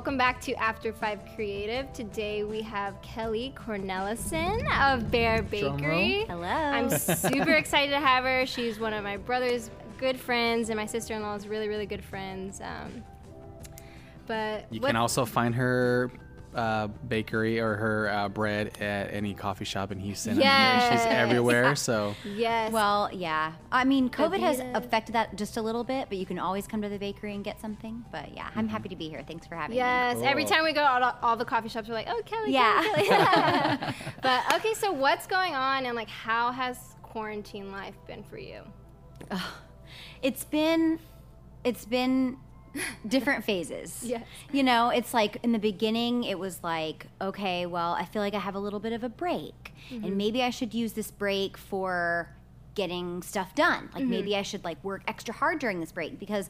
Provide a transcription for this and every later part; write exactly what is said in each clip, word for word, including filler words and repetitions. Welcome back to After Five Creative. Today we have Kelly Cornelison of Bare Bakery. Hello. I'm super excited to have her. She's one of my brother's good friends and my sister-in-law's really, really good friends. Um, but You what, can also find her uh, bakery or her uh, bread at any coffee shop in Houston. Yes. I mean, she's everywhere, so. Yes. Well, yeah. I mean, COVID has affected that just a little bit, but you can always come to the bakery and get something. But yeah, I'm mm-hmm. happy to be here. Thanks for having yes. me. Yes. Cool. Every time we go out, all the coffee shops are like, oh, Kelly, yeah. Kelly, Kelly. But okay, so what's going on and like how has quarantine life been for you? Oh, it's been, it's been different phases. Yes. You know, it's like in the beginning it was like, okay, well, I feel like I have a little bit of a break mm-hmm. and maybe I should use this break for getting stuff done. Like mm-hmm. maybe I should like work extra hard during this break, because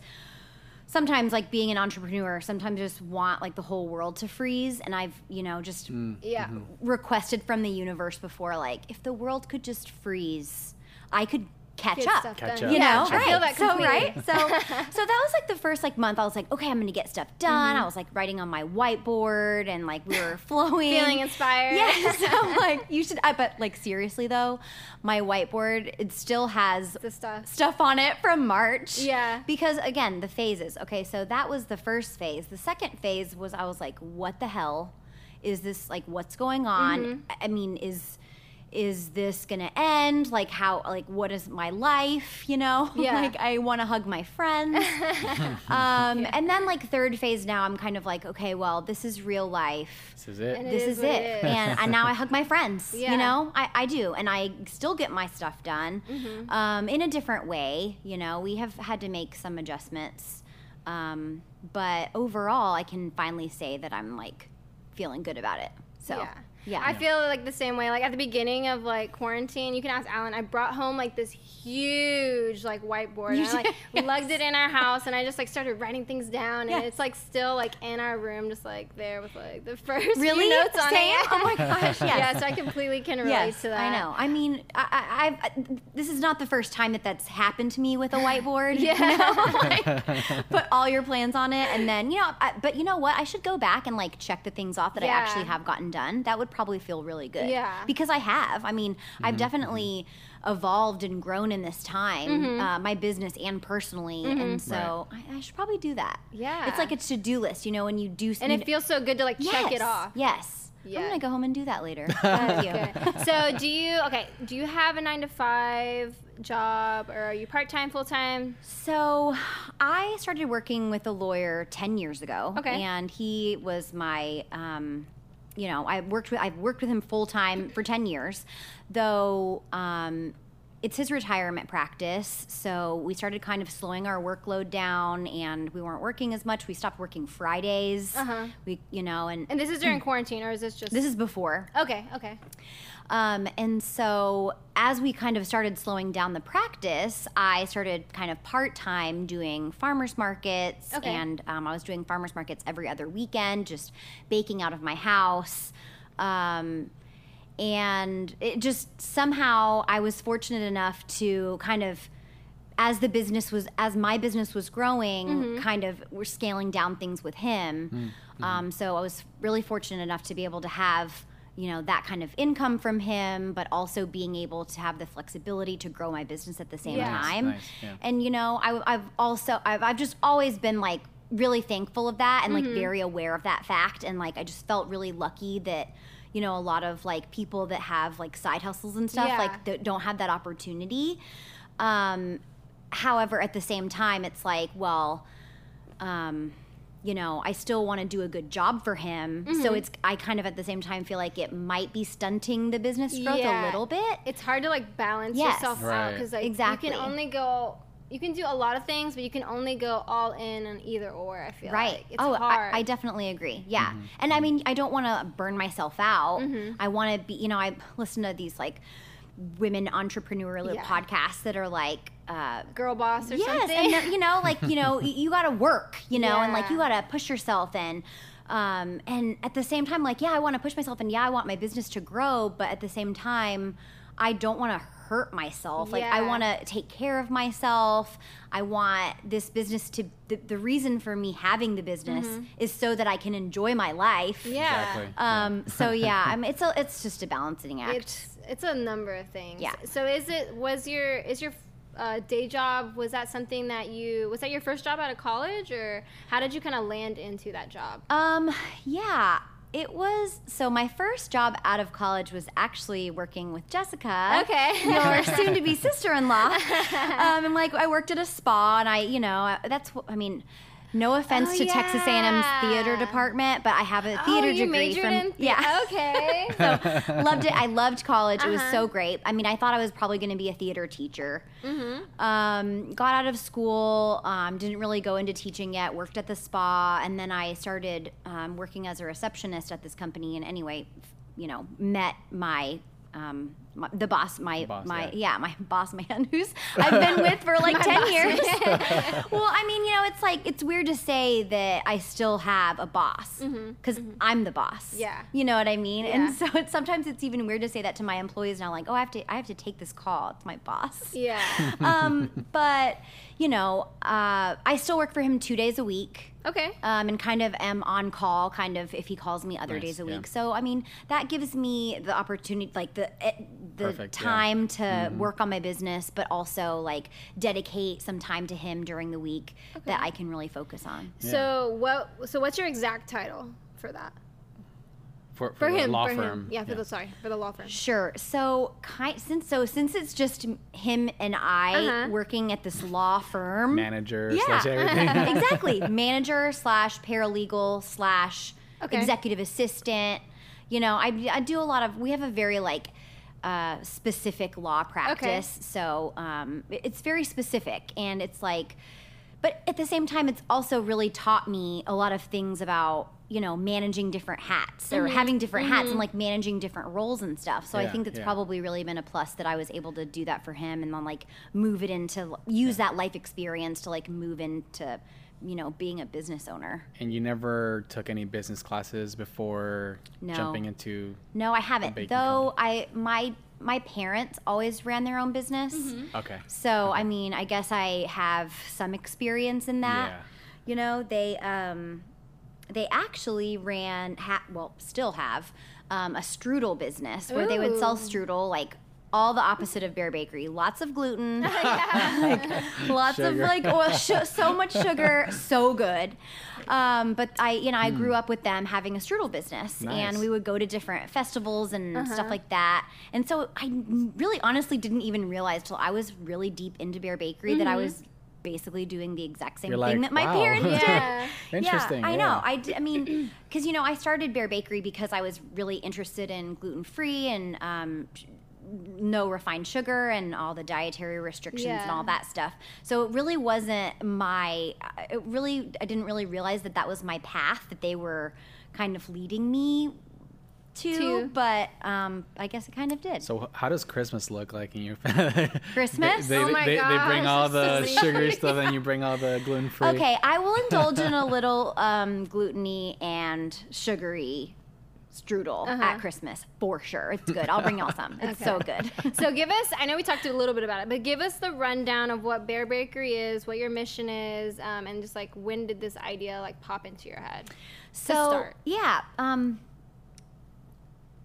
sometimes like being an entrepreneur, sometimes I just want like the whole world to freeze. And I've, you know, just mm. yeah. mm-hmm. requested from the universe before, like if the world could just freeze, I could Catch up. catch up, you know, yeah, right? I feel that so right, so so that was like the first like month. I was like, okay, I'm gonna get stuff done. Mm-hmm. I was like writing on my whiteboard, and like we were flowing, feeling inspired. Yeah, so like you should. I, but like seriously though, my whiteboard it still has the stuff stuff on it from March. Yeah, because again, the phases. Okay, so that was the first phase. The second phase was I was like, what the hell is this? Like, what's going on? Mm-hmm. I mean, is Is this gonna end? Like how? Like what is my life? You know? Yeah. Like I want to hug my friends. um, yeah. And then like third phase now, I'm kind of like, okay, well, this is real life. This is it. And this it is, is it. it is. And, and now I hug my friends. Yeah. You know, I, I do, and I still get my stuff done mm-hmm. um, in a different way. You know, we have had to make some adjustments, um, but overall, I can finally say that I'm like feeling good about it. So. Yeah. Yeah, I feel like the same way. Like at the beginning of like quarantine, you can ask Alan, I brought home like this huge like whiteboard and I like yes. lugged it in our house and I just like started writing things down and yes. it's like still like in our room just like there with like the first really? few notes on same? it. Oh my gosh, yes. Yeah, so I completely can relate yes, to that. I know. I mean, I, I, I, this is not the first time that that's happened to me with a whiteboard. yeah. You know? Like, put all your plans on it and then, you know, I, but you know what? I should go back and like check the things off that yeah. I actually have gotten done. That would probably feel really good. Yeah. Because I have. I mean, mm-hmm. I've definitely evolved and grown in this time, mm-hmm. uh, my business and personally. Mm-hmm. And so right. I, I should probably do that. Yeah. It's like a to-do list, you know, when you do something. And it feels so good to like yes. check it off. Yes. Yeah. I'm going to go home and do that later. Thank you. Good. So do you, okay, do you have a nine to five job or are you part-time, full-time? So I started working with a lawyer ten years ago. Okay. And he was my, um, you know, I worked with I've worked with him full time for ten years, though um, it's his retirement practice. So we started kind of slowing our workload down, and we weren't working as much. We stopped working Fridays. Uh-huh. We, you know, and and this is during quarantine, or is this just this is before? Okay, okay. Um, and so as we kind of started slowing down the practice, I started kind of part-time doing farmers markets. Okay. And um, I was doing farmers markets every other weekend, just baking out of my house. Um, and it just somehow I was fortunate enough to kind of, as the business was, as my business was growing, mm-hmm. kind of we're scaling down things with him. Mm-hmm. Um, so I was really fortunate enough to be able to have you know, that kind of income from him, but also being able to have the flexibility to grow my business at the same yes. time. Nice, yeah. And, you know, I, I've also, I've, I've just always been like really thankful of that and mm-hmm. like very aware of that fact. And like, I just felt really lucky that, you know, a lot of like people that have like side hustles and stuff, yeah. like that don't have that opportunity. Um, however, at the same time, it's like, well, um, you know, I still want to do a good job for him. Mm-hmm. So it's, I kind of at the same time feel like it might be stunting the business growth yeah. a little bit. It's hard to like balance yes. yourself right. out because like exactly. you can only go, you can do a lot of things, but you can only go all in on either or, I feel right. like. It's oh, hard. I, I definitely agree. Yeah. Mm-hmm. And I mean, I don't want to burn myself out. Mm-hmm. I want to be, you know, I listen to these like women entrepreneurial yeah. podcasts that are like, Uh, girl boss or yes, something. Yes, and you know, like, you know, you, you gotta work, you know, yeah. and like you gotta push yourself and, um, and at the same time, like, yeah, I wanna push myself and yeah, I want my business to grow, but at the same time, I don't want to hurt myself. Like, yeah. I want to take care of myself. I want this business to, the, the reason for me having the business mm-hmm. is so that I can enjoy my life. Yeah. Exactly. Um, yeah. So yeah, I mean, it's a, it's just a balancing act. It's, it's a number of things. Yeah. So is it, was your, is your uh, day job, was that something that you, was that your first job out of college, or how did you kind of land into that job? Um, yeah. It was, so my first job out of college was actually working with Jessica, okay, your soon-to-be sister-in-law. Um, and like I worked at a spa, and I, you know, that's what I mean. No offense oh, to yeah. Texas A and M's theater department, but I have a theater oh, you degree from in the- yeah. Okay. So loved it. I loved college. Uh-huh. It was so great. I mean, I thought I was probably going to be a theater teacher. Mm-hmm. Um, got out of school. Um, didn't really go into teaching yet. Worked at the spa, and then I started um, working as a receptionist at this company. And anyway, you know, met my. Um, my, the boss, my, the boss, my, yeah. yeah, my boss man, who's I've been with for like ten years. Well, I mean, you know, it's like, it's weird to say that I still have a boss, because mm-hmm. mm-hmm. I'm the boss. Yeah. You know what I mean? Yeah. And so it's, sometimes it's even weird to say that to my employees now, like, oh, I have to, I have to take this call. It's my boss. Yeah. um, but you know, uh, I still work for him two days a week. Okay. Um, and kind of am on call, kind of, if he calls me other nice, days a week. Yeah. So, I mean, that gives me the opportunity, like the the Perfect, time yeah. to mm-hmm. work on my business, but also like dedicate some time to him during the week okay. that I can really focus on. Yeah. So, what? So what's your exact title for that? For, for, for him, law for firm. Him. Yeah, for yeah. the sorry, for the law firm. Sure. So kind since so since it's just him and I uh-huh. working at this law firm, manager yeah. slash everything. Exactly, manager slash paralegal slash okay. executive assistant. You know, I I do a lot of. We have a very like. Uh, specific law practice, okay. so um, it's very specific, and it's like, but at the same time, it's also really taught me a lot of things about, you know, managing different hats or mm-hmm. having different mm-hmm. hats and like managing different roles and stuff. So yeah, I think that's yeah. probably really been a plus that I was able to do that for him, and then like move it into use yeah. that life experience to like move into, you know, being a business owner. And you never took any business classes before no. jumping into No, I haven't. Though company. I my my parents always ran their own business. Mm-hmm. Okay. So, okay. I mean, I guess I have some experience in that. Yeah. You know, they um they actually ran ha- well, still have um a strudel business where Ooh. They would sell strudel, like all the opposite of Bare Bakery. Lots of gluten, like, lots sugar. Of like oil, sh- so much sugar, so good. Um, but I, you know, I mm. grew up with them having a strudel business, nice. And we would go to different festivals and uh-huh. stuff like that. And so I really, honestly, didn't even realize till I was really deep into Bare Bakery mm-hmm. that I was basically doing the exact same You're thing like, that my wow. parents did. Yeah. Interesting. Yeah, I yeah. know. I, d- I mean, because you know, I started Bare Bakery because I was really interested in gluten free and. Um, no refined sugar and all the dietary restrictions yeah. and all that stuff. So it really wasn't my, it really, I didn't really realize that that was my path that they were kind of leading me to, to. But um, I guess it kind of did. So how does Christmas look like in your family? Christmas? They, they, oh my they, gosh. They bring all the sugary stuff and you bring all the gluten-free. Okay, I will indulge in a little um, gluten-y and sugary strudel uh-huh. at Christmas for sure. It's good. I'll bring y'all some. It's okay. so good. So give us, I know we talked a little bit about it, but give us the rundown of what Bare Bakery is, what your mission is, um, and just like when did this idea like pop into your head? So to start? yeah, um,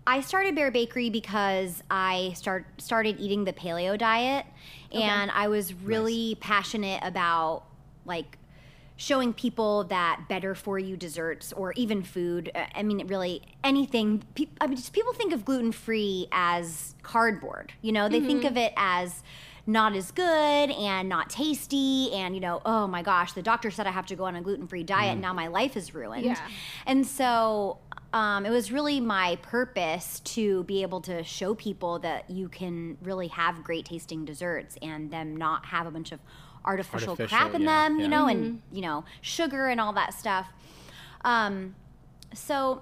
I started Bare Bakery because I start started eating the paleo diet, okay. and I was really nice. passionate about like showing people that better for you desserts or even food, I mean, really anything. Pe- I mean, just people think of gluten-free as cardboard, you know, they mm-hmm. think of it as not as good and not tasty and, you know, oh my gosh, the doctor said I have to go on a gluten-free diet mm. and now my life is ruined. Yeah. And so um, it was really my purpose to be able to show people that you can really have great tasting desserts and them not have a bunch of Artificial, artificial crap in yeah, them, yeah. you know, mm-hmm. and, you know, sugar and all that stuff. Um, so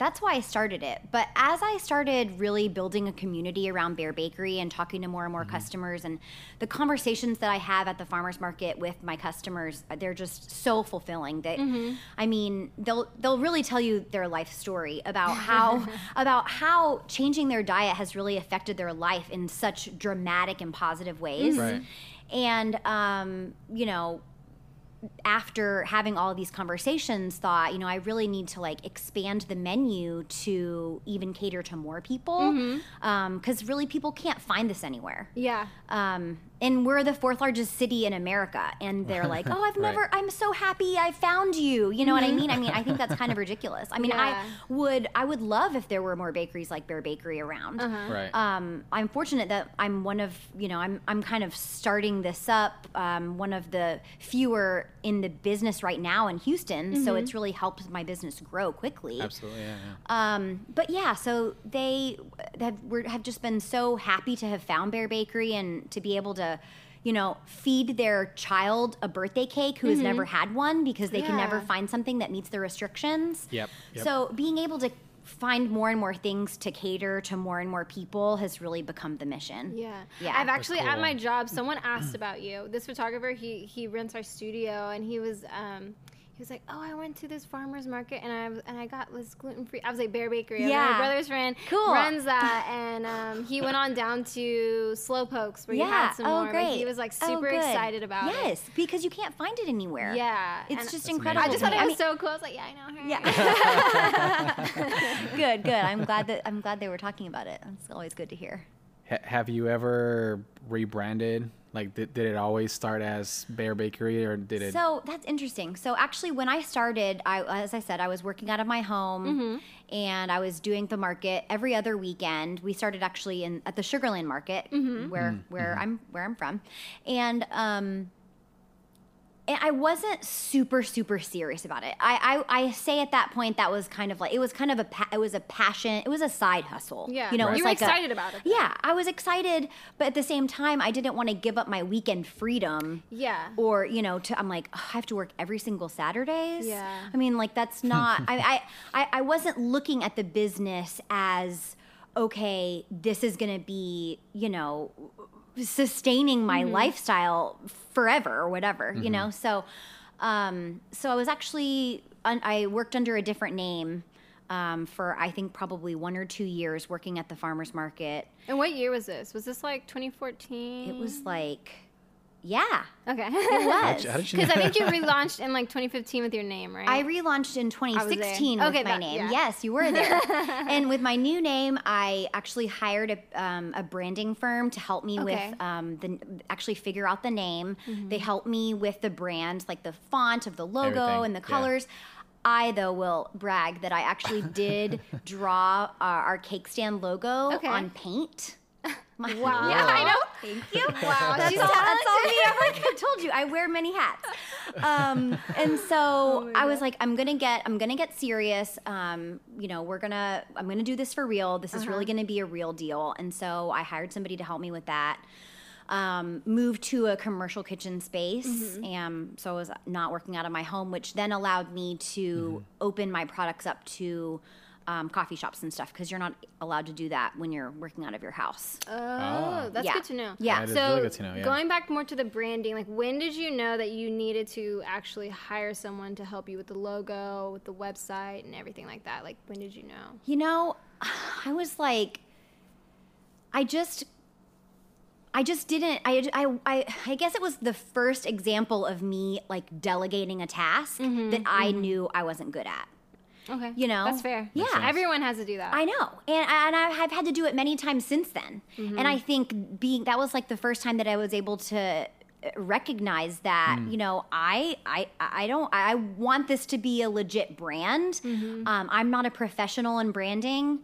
that's why I started it. But as I started really building a community around Bare Bakery and talking to more and more mm-hmm. customers, and the conversations that I have at the farmers market with my customers, they're just so fulfilling that mm-hmm. I mean, they'll they'll really tell you their life story about how about how changing their diet has really affected their life in such dramatic and positive ways. Right. And um, you know, after having all these conversations, thought, you know, I really need to like expand the menu to even cater to more people, because mm-hmm. um, really people can't find this anywhere. Yeah. Um, and we're the fourth largest city in America, and they're like, oh, I've never, right. I'm so happy I found you. You know what I mean? I mean, I think that's kind of ridiculous. I mean, yeah. I would, I would love if there were more bakeries like Bare Bakery around. Uh-huh. Right. Um, I'm fortunate that I'm one of, you know, I'm, I'm kind of starting this up, um, one of the fewer in the business right now in Houston, mm-hmm. so it's really helped my business grow quickly. Absolutely, yeah. yeah. Um, but yeah, so they have, we're, have just been so happy to have found Bare Bakery and to be able to, you know, feed their child a birthday cake who mm-hmm. has never had one, because they yeah. can never find something that meets the restrictions. Yep. yep. So being able to find more and more things to cater to more and more people has really become the mission. Yeah. Yeah. I've actually, cool. at my job, someone asked about you. This photographer, he, he rents our studio, and he was, um, he was like, oh, I went to this farmer's market, and I was, and I got was gluten-free. I was like, Bare Bakery. Yeah. My brother's friend cool. runs that, and um, he went on down to Slowpokes where yeah. you had some oh, more. Great. Like, he was like super oh, excited about yes, it. Yes, because you can't find it anywhere. Yeah. It's and just incredible. Amazing. I just thought it was I mean, so cool. I was like, yeah, I know her. Yeah. Good, good. I'm glad that I'm glad they were talking about it. It's always good to hear. H- have you ever rebranded? Like, did, did it always start as Bare Bakery, or did it? So, that's interesting. So, actually, when I started, I, as I said, I was working out of my home, mm-hmm. and I was doing the market every other weekend. We started actually in at the Sugar Land market, mm-hmm. where mm-hmm. where mm-hmm. I'm where I'm from, and um, and I wasn't super super serious about it. I, I I say at that point that was kind of like it was kind of a pa- it was a passion. It was a side hustle. Yeah, you know, right. you were like excited a, about it. Though. Yeah, I was excited, but at the same time, I didn't want to give up my weekend freedom. Yeah, or you know, to, I'm like oh, I have to work every single Saturdays. Yeah, I mean, like that's not. I, I I wasn't looking at the business as okay, this is gonna be you know. sustaining my mm-hmm. lifestyle forever or whatever, mm-hmm. you know? So, um, so I was actually, un- I worked under a different name, um, for I think probably one or two years working at the farmer's market. And what year was this? Was this like twenty fourteen? It was like, yeah. Okay. It was. Because I think you relaunched in like twenty fifteen with your name, right? I relaunched in twenty sixteen with okay, my that, name. Yeah. Yes, you were there. And with my new name, I actually hired a, um, a branding firm to help me okay. with um, the actually figure out the name. Mm-hmm. They helped me with the brand, like the font of the logo Everything. and the colors. Yeah. I, though, will brag that I actually did draw uh, our cake stand logo okay. on paint. My, wow. Yeah, I know. Thank you. Wow. That's, all, that's all me ever could told you. I wear many hats. Um, and so oh I was God. like, I'm going to get, I'm going to get serious. Um, you know, we're going to, I'm going to do this for real. This uh-huh. is really going to be a real deal. And so I hired somebody to help me with that. Um, moved to a commercial kitchen space. Mm-hmm. And so I was not working out of my home, which then allowed me to mm. open my products up to Um, coffee shops and stuff, because you're not allowed to do that when you're working out of your house. Oh, that's yeah. good to know. Yeah. So really good to know, yeah. going back more to the branding, like when did you know that you needed to actually hire someone to help you with the logo, with the website and everything like that? Like when did you know? You know, I was like, I just... I just didn't, I, I, I, I guess it was the first example of me like delegating a task mm-hmm, that I mm-hmm. knew I wasn't good at. Okay. You know? That's fair. Yeah. Everyone has to do that. I know. And, and I've had to do it many times since then. Mm-hmm. And I think being that was like the first time that I was able to recognize that, mm. you know, I, I, I don't, I want this to be a legit brand. Mm-hmm. Um, I'm not a professional in branding.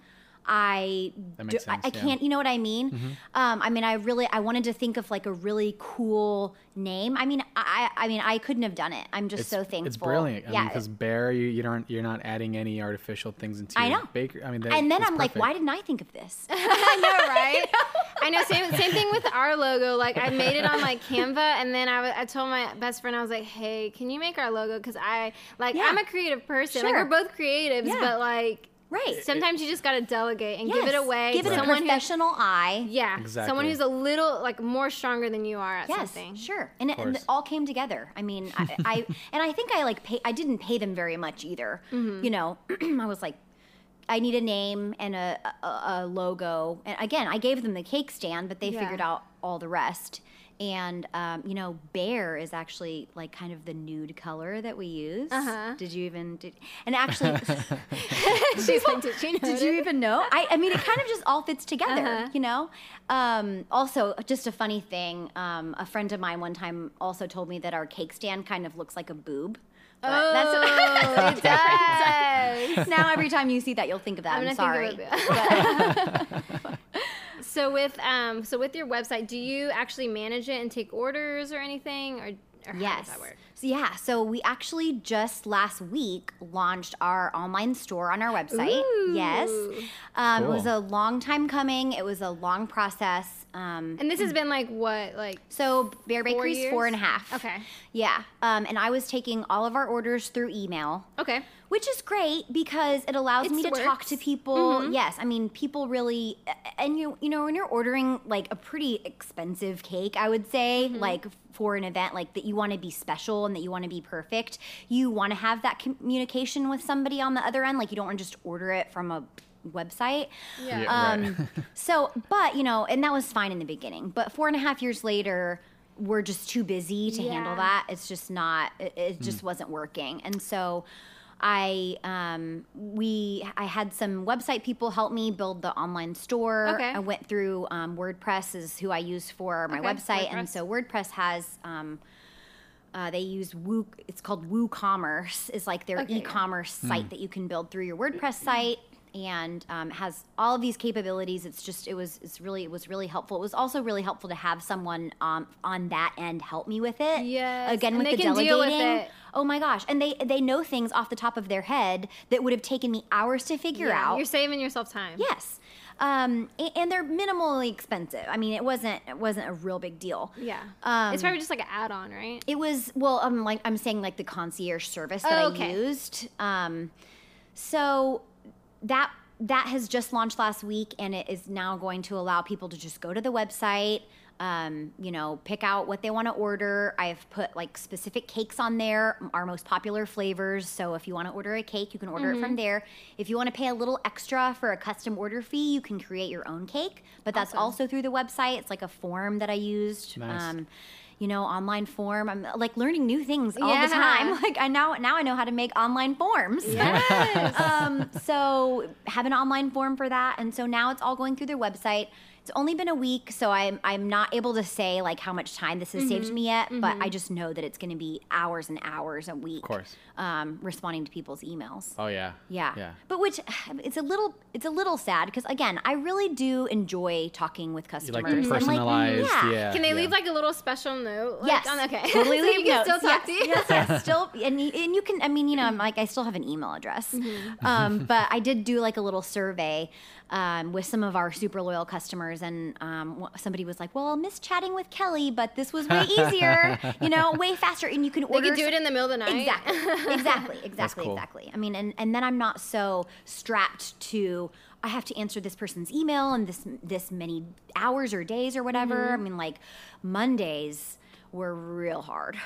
I, that makes do, sense, I, I yeah. can't, you know what I mean? Mm-hmm. Um, I mean, I really, I wanted to think of like a really cool name. I mean, I, I mean, I couldn't have done it. I'm just it's, so thankful. It's brilliant. I yeah. Because Bare, you, you don't, you're not adding any artificial things into I know. your bakery. I mean, that, and then I'm perfect. like, why didn't I think of this? I know, right? I know. Same, same thing with our logo. Like I made it on like Canva, and then I, w- I told my best friend, I was like, hey, can you make our logo? Cause I like, yeah. I'm a creative person. Sure. Like we're both creatives, yeah. but like, Right. Sometimes it, you just got to delegate and yes, give it away. Give it right. someone a professional who, eye. Yeah. Exactly. Someone who's a little, like, more stronger than you are at yes, something. Yes, sure. And it, and it all came together. I mean, I, I and I think I, like, pay, I didn't pay them very much either. Mm-hmm. You know, I was like, I need a name and a, a, a logo. And, again, I gave them the cake stand, but they yeah. figured out all the rest. And, um, you know, bear is actually, like, kind of the nude color that we use. Uh-huh. Did you even... Did, and actually... She's like, did she know? Did you even know? I, I mean, it kind of just all fits together, uh-huh. you know? Um, also, just a funny thing, um, a friend of mine one time also told me that our cake stand kind of looks like a boob. But oh, that's it does. Now every time you see that, you'll think of that. I'm, I'm sorry. Think of it. So with um, so with your website, do you actually manage it and take orders or anything, or, or how yes. does that work? So yeah, so we actually just last week launched our online store on our website. Ooh. Yes, um, cool. It was a long time coming. It was a long process. Um, and this has been like what, like so Bare Bakery's years? four and a half. Okay. Yeah, um, and I was taking all of our orders through email. Okay. Which is great because it allows it me works. to talk to people. Mm-hmm. Yes, I mean people really, and you you know when you're ordering like a pretty expensive cake, I would say mm-hmm. like for an event like that you want to be special and that you want to be perfect, you want to have that communication with somebody on the other end. Like you don't want to just order it from a website. Yeah. yeah um, right. So, but you know, and that was fine in the beginning, but four and a half years later. We're just too busy to yeah. handle that. It's just not, it, it just mm. wasn't working. And so I, um, we, I had some website people help me build the online store. Okay. I went through, um, WordPress is who I use for my okay. website. WordPress. And so WordPress has, um, Uh, they use Woo. It's called WooCommerce. It's like their okay. e-commerce site mm. that you can build through your WordPress site, and um, has all of these capabilities. It's just it was it's really it was really helpful. It was also really helpful to have someone um, on that end help me with it. Yes, again with and they the can delegating. Deal with it. Oh my gosh! And they they know things off the top of their head that would have taken me hours to figure yeah, out. You're saving yourself time. Yes. Um, and they're minimally expensive. I mean, it wasn't it wasn't a real big deal. Yeah, um, it's probably just like an add-on, right? It was. Well, I'm like I'm saying like the concierge service that oh, okay. I used. Um, so that that has just launched last week, and it is now going to allow people to just go to the website. Um, you know, pick out what they want to order. I have put like specific cakes on there, our most popular flavors. So if you want to order a cake, you can order mm-hmm. it from there. If you want to pay a little extra for a custom order fee, you can create your own cake. But that's awesome. Also through the website. It's like a form that I used. Nice. Um, you know, online form. I'm like learning new things all yeah. the time. Like I now, now I know how to make online forms. Yes. um, so have an online form for that. And so now it's all going through their website. It's only been a week. So I'm, I'm not able to say like how much time this has mm-hmm. saved me yet, mm-hmm. but I just know that it's going to be hours and hours a week. Of course. Um, responding to people's emails. Oh yeah. Yeah. Yeah. But which it's a little, it's a little sad. Cause again, I really do enjoy talking with customers. You like the personalized. Like, yeah. yeah. Can they yeah. leave like a little special note? Like, yes. On, okay. Totally. So you can notes. Still talk yes. to you. Yes. yes. Still. And you, and you can, I mean, you know, I'm like, I still have an email address. Mm-hmm. Um, but I did do like a little survey, um, with some of our super loyal customers. And um, somebody was like, well, I'll miss chatting with Kelly, but this was way easier, you know, way faster. And you can order. They could do it in the middle of the night. Exactly, exactly, exactly, cool. exactly. I mean, and, and then I'm not so strapped to, I have to answer this person's email in this, this many hours or days or whatever. Mm-hmm. I mean, like Mondays were real hard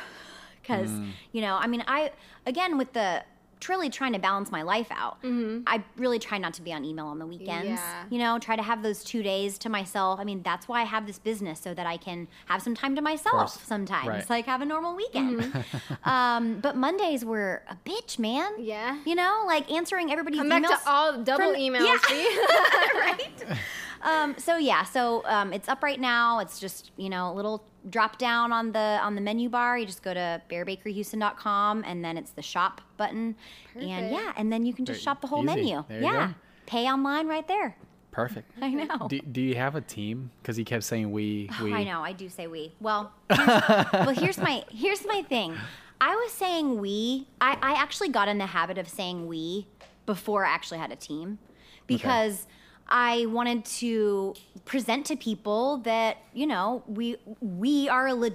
because, mm. you know, I mean, I, again, with the, really trying to balance my life out. Mm-hmm. I really try not to be on email on the weekends. Yeah. You know, try to have those two days to myself. I mean, that's why I have this business so that I can have some time to myself sometimes. Right. Like have a normal weekend. Mm-hmm. um, but Mondays were a bitch, man. Yeah. You know, like answering everybody's Come emails. Come back to all double from, emails. Yeah. right? Um, so yeah, so um, it's up right now. It's just, you know, a little drop down on the on the menu bar. You just go to bare bakery houston dot com and then it's the shop button. Perfect. And yeah, and then you can just Very shop the whole easy. menu. There yeah. You go. Pay online right there. Perfect. I know. Do, do you have a team? Because he kept saying we, we. Oh, I know. I do say we. Well, here's, well, here's my here's my thing. I was saying we. I, I actually got in the habit of saying we before I actually had a team because. Okay. I wanted to present to people that, you know, we we are a le-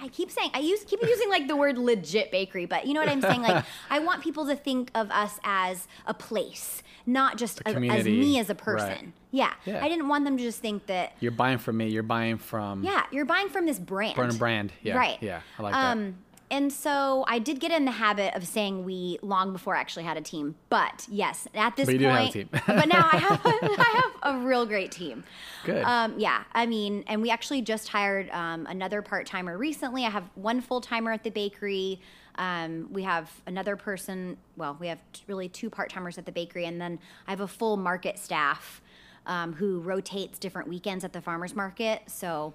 I keep saying I use keep using like the word legit bakery, but you know what I'm saying? Like, I want people to think of us as a place, not just a, as me as a person. Right. Yeah. yeah. I didn't want them to just think that you're buying from me, you're buying from Yeah, you're buying from this brand. From a brand. Yeah. Right. Yeah. I like um, that. And so I did get in the habit of saying we long before I actually had a team. But yes, at this but you point, do have a team. But now I have, I have a real great team. Good. Um, yeah. I mean, and we actually just hired um, another part-timer recently. I have one full-timer at the bakery. Um, we have another person. Well, we have t- really two part-timers at the bakery. And then I have a full market staff um, who rotates different weekends at the farmer's market. So,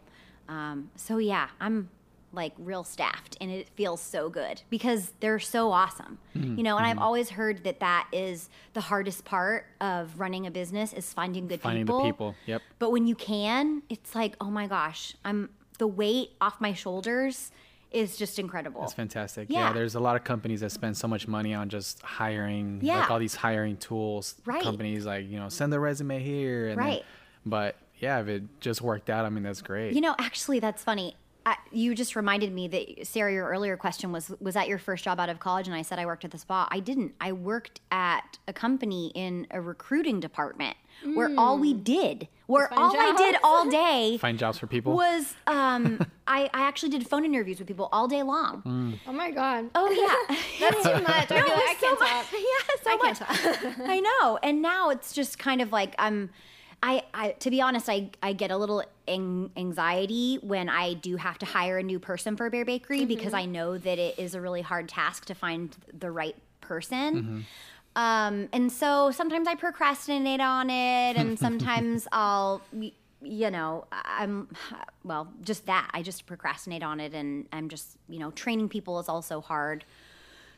um, so yeah, I'm... like real staffed, and it feels so good because they're so awesome, mm-hmm. you know, and mm-hmm. I've always heard that that is the hardest part of running a business is finding good finding people. Finding the people, yep. But when you can, it's like, oh my gosh, I'm the weight off my shoulders is just incredible. That's fantastic. Yeah. yeah, there's a lot of companies that spend so much money on just hiring, yeah. like all these hiring tools, right. companies like, you know, send their resume here. And right. Then, but yeah, if it just worked out, I mean, that's great. You know, actually that's funny. I, you just reminded me that, Sarah, your earlier question was, was that your first job out of college? And I said I worked at the spa. I didn't. I worked at a company in a recruiting department mm. where all we did, where all jobs. I did all day. Find jobs for people. Was um, I, I actually did phone interviews with people all day long. Mm. Oh, my God. Oh, yeah. That's too much. No, I, feel like I can't so talk. Much. Yeah, so I much. Can't talk. I know. And now it's just kind of like I'm... I, I, to be honest, I, I get a little ang- anxiety when I do have to hire a new person for Bare Bakery mm-hmm. because I know that it is a really hard task to find the right person. Mm-hmm. Um, and so sometimes I procrastinate on it, and sometimes I'll, you know, I'm, well, just that. I just procrastinate on it, and I'm just, you know, training people is also hard.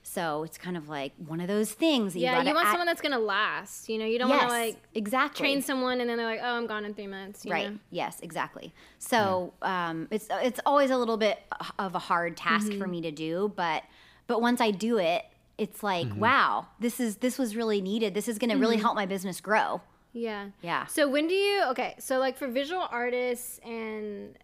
So it's kind of like one of those things. That yeah, you, you want add- someone that's going to last. You know, you don't yes, want to like exactly. train someone and then they're like, oh, I'm gone in three months. You right. know? Yes, exactly. So yeah. um, it's it's always a little bit of a hard task mm-hmm. for me to do. But but once I do it, it's like, mm-hmm. wow, this is this was really needed. This is going to mm-hmm. really help my business grow. Yeah. Yeah. So when do you, okay, so like for visual artists and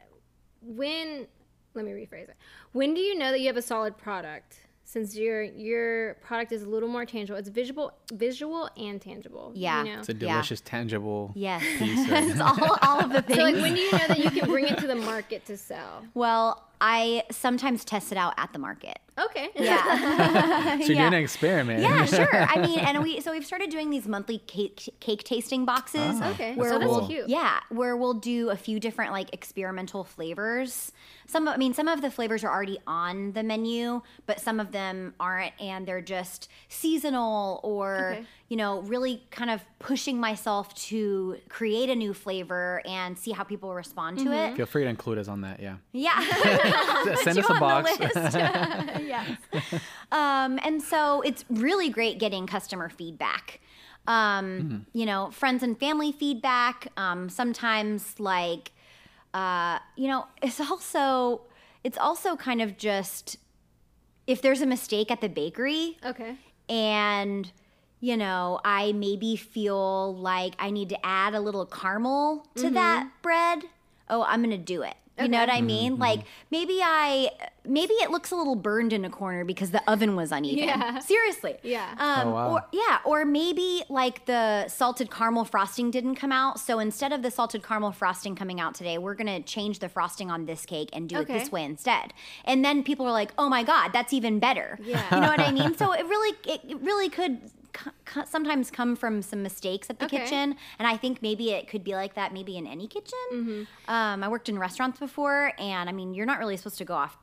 when, let me rephrase it. When do you know that you have a solid product? Since your your product is a little more tangible, it's visual, visual and tangible. Yeah, you know? It's a delicious, yeah. tangible. Yes, piece of- it's all, all of the things. So, like, when do you know that you can bring it to the market to sell? Well, I sometimes test it out at the market. Okay. Yeah. So you're yeah. doing an experiment. Yeah, sure. I mean, and we so we've started doing these monthly cake cake tasting boxes. Oh, okay. Where so that's we'll, cute. Yeah, where we'll do a few different like experimental flavors. Some, I mean, some of the flavors are already on the menu, but some of them aren't, and they're just seasonal or okay. you know, really kind of pushing myself to create a new flavor and see how people respond to mm-hmm. it. Feel free to include us on that. Yeah. Yeah. Send us a box. Yes. Um, and so it's really great getting customer feedback, um, mm-hmm. you know, friends and family feedback. Um, sometimes like, uh, you know, it's also, it's also kind of just if there's a mistake at the bakery. Okay. And, you know, I maybe feel like I need to add a little caramel to mm-hmm. that bread. Oh, I'm going to do it. You okay. know what I mean? Mm-hmm. Like maybe I, maybe it looks a little burned in a corner because the oven was uneven. Yeah. Seriously. Yeah. Um, oh, wow. Or, yeah. Or maybe like the salted caramel frosting didn't come out. So instead of the salted caramel frosting coming out today, we're going to change the frosting on this cake and do okay. it this way instead. And then people are like, oh my God, that's even better. Yeah. You know what I mean? So it really, it, it really could sometimes come from some mistakes at the okay. kitchen, and I think maybe it could be like that maybe in any kitchen. Mm-hmm. Um, I worked in restaurants before, and I mean, you're not really supposed to go off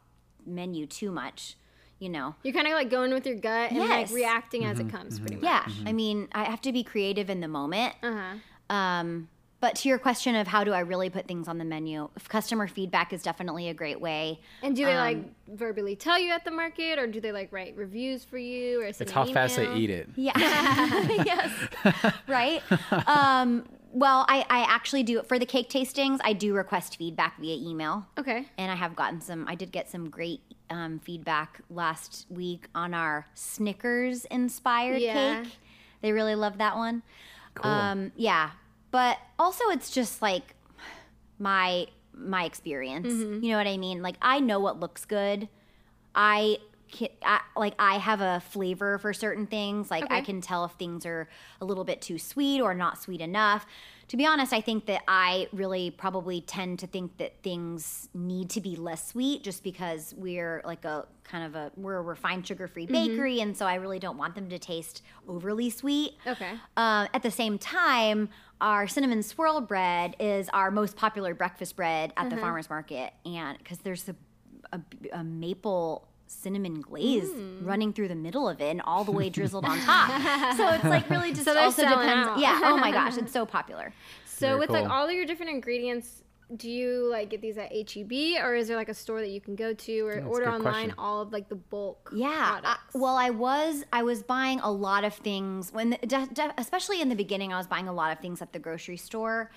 menu too much, you know. You're kind of like going with your gut and yes. like reacting mm-hmm. as it comes mm-hmm. pretty much. Yeah, mm-hmm. I mean, I have to be creative in the moment. Uh-huh. Um, but to your question of how do I really put things on the menu, customer feedback is definitely a great way. And do they um, like verbally tell you at the market, or do they like write reviews for you, or send it's an how email? Fast they eat it. Yeah. Yes. Right. Um, well, I, I actually do for the cake tastings. I do request feedback via email. Okay. And I have gotten some. I did get some great um, feedback last week on our Snickers inspired yeah. cake. They really loved that one. Cool. Um, yeah. But also it's just like my my experience. Mm-hmm. You know what I mean? Like, I know what looks good. I can, I, like, I have a flavor for certain things. Like, okay. I can tell if things are a little bit too sweet or not sweet enough. To be honest, I think that I really probably tend to think that things need to be less sweet just because we're like a kind of a, we're a refined sugar-free bakery. Mm-hmm. And so I really don't want them to taste overly sweet. Okay. Uh, at the same time, our cinnamon swirl bread is our most popular breakfast bread at mm-hmm. the farmer's market. And because there's a, a, a maple cinnamon glaze mm. running through the middle of it and all the way drizzled on top. So it's like really just so also depends. Out. Yeah. Oh my gosh. It's so popular. So Very with cool. like all of your different ingredients, do you like get these at H E B or is there like a store that you can go to or That's order online question. all of like the bulk yeah, products? I, well, I was, I was buying a lot of things when, the, de, de, especially in the beginning, I was buying a lot of things at the grocery store.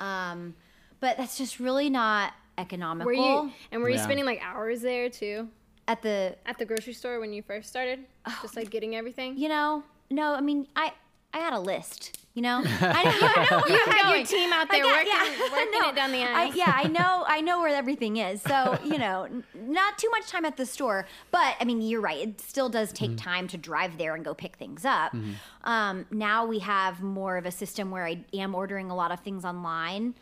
Um, but that's just really not economical. Were you, and were you yeah. spending like hours there too? At the at the grocery store when you first started? Oh, just like getting everything? You know, no, I mean, I, I had a list, you know? I, I know where you had going. Your team out there got, working, yeah. working no, it down the aisle. I, yeah, I know I know where everything is. So, you know, n- not too much time at the store. But, I mean, you're right. It still does take mm-hmm. time to drive there and go pick things up. Mm-hmm. Um, now we have more of a system where I am ordering a lot of things online.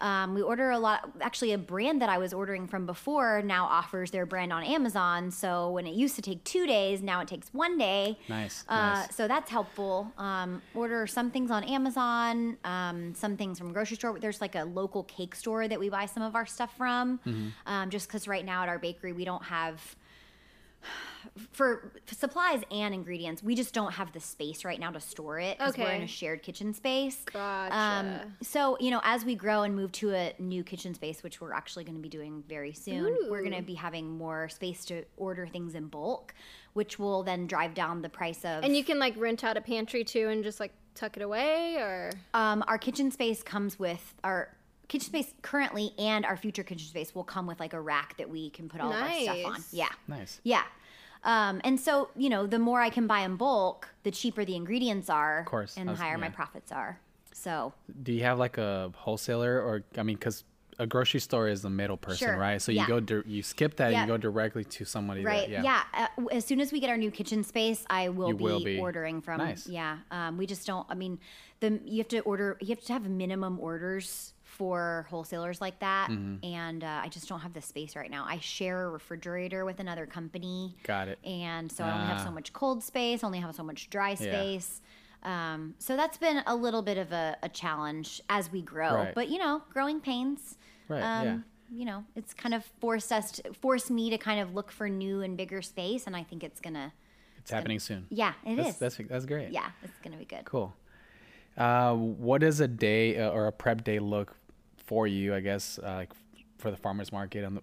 Um, we order a lot, actually a brand that I was ordering from before now offers their brand on Amazon. So when it used to take two days, now it takes one day. Nice. Uh, nice. So that's helpful. Um, order some things on Amazon, um, some things from grocery store. There's like a local cake store that we buy some of our stuff from. Mm-hmm. Um, just cause right now at our bakery, we don't have, for supplies and ingredients, we just don't have the space right now to store it because okay. we're in a shared kitchen space. Gotcha. Um, so, you know, as we grow and move to a new kitchen space, which we're actually going to be doing very soon, Ooh. we're going to be having more space to order things in bulk, which will then drive down the price of... And you can, like, rent out a pantry, too, and just, like, tuck it away, or... Um, our kitchen space comes with... our. Kitchen space currently and our future kitchen space will come with like a rack that we can put all nice. of our stuff on. Yeah. Nice. Yeah. Um, and so, you know, the more I can buy in bulk, the cheaper the ingredients are. Of course. And the was, higher yeah. my profits are. So. Do you have like a wholesaler or, I mean, because a grocery store is the middle person, sure. right? So yeah. you go, di- you skip that yeah. and you go directly to somebody. Right. That, yeah. yeah. Uh, as soon as we get our new kitchen space, I will, be, will be ordering from. Nice. Yeah. Um, we just don't, I mean, the you have to order, you have to have minimum orders for wholesalers like that, mm-hmm. and uh, I just don't have the space right now. I share a refrigerator with another company. Got it. And so ah. I only have so much cold space, only have so much dry space. Yeah. Um, so that's been a little bit of a, a challenge as we grow. Right. But, you know, growing pains. Right, um, yeah. You know, it's kind of forced us, to, forced me to kind of look for new and bigger space, and I think it's going to... It's, it's happening gonna, soon. Yeah, it that's, is. That's, that's great. Yeah, it's going to be good. Cool. Uh, what does a day uh, or a prep day look for you, I guess, uh, like for the farmer's market on the,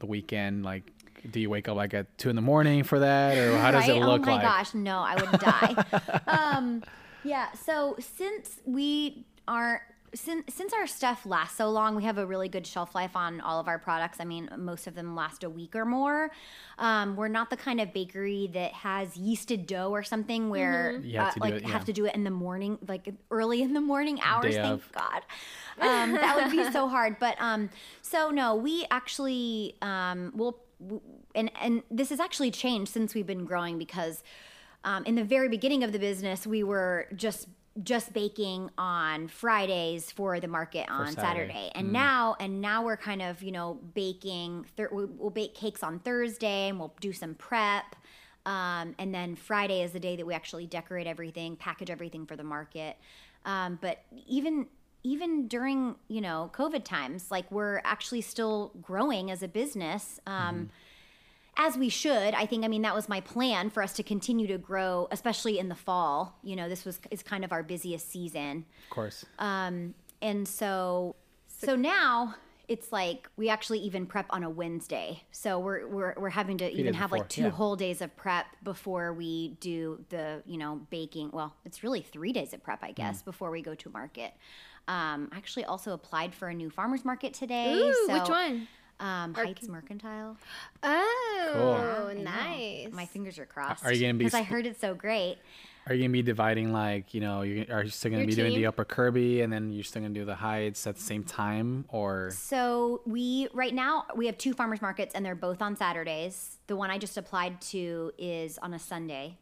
the weekend? Like, do you wake up like at two in the morning for that, or how does right? it look like? Oh my like? gosh, no, I would die. um, yeah. So since we aren't, since since our stuff lasts so long, we have a really good shelf life on all of our products. I mean, most of them last a week or more. Um, we're not the kind of bakery that has yeasted dough or something where mm-hmm. you have uh, to like do it, yeah. have to do it in the morning, like early in the morning hours. Day thank of. God. Um, that would be so hard. But um, so no, we actually um, will, and and this has actually changed since we've been growing because um, in the very beginning of the business, we were just just baking on Fridays for the market on Saturday. Saturday. And mm. now, and now we're kind of, you know, baking, thir- we'll, we'll bake cakes on Thursday and we'll do some prep. Um, and then Friday is the day that we actually decorate everything, package everything for the market. Um, but even, even during, you know, COVID times, like we're actually still growing as a business, um, mm-hmm. as we should. I think, I mean, that was my plan for us to continue to grow, especially in the fall. You know, this was is kind of our busiest season. Of course. Um, and so, so now it's like we actually even prep on a Wednesday. So we're we're we're having to even have before. like two yeah. whole days of prep before we do the, you know, baking. Well, it's really three days of prep, I guess, mm. before we go to market. Um, I actually also applied for a new farmer's market today. Ooh, so, which one? Um, Heights Arc- Mercantile. Oh, cool. Nice. My fingers are crossed. Are you gonna be? Because sp- I heard it's so great. Are you gonna be dividing, like, you know, you are you still gonna Your be team? doing the upper Kirby and then you're still gonna do the Heights at the same time, or? So we right now we have two farmers markets and they're both on Saturdays. The one I just applied to is on a Sunday.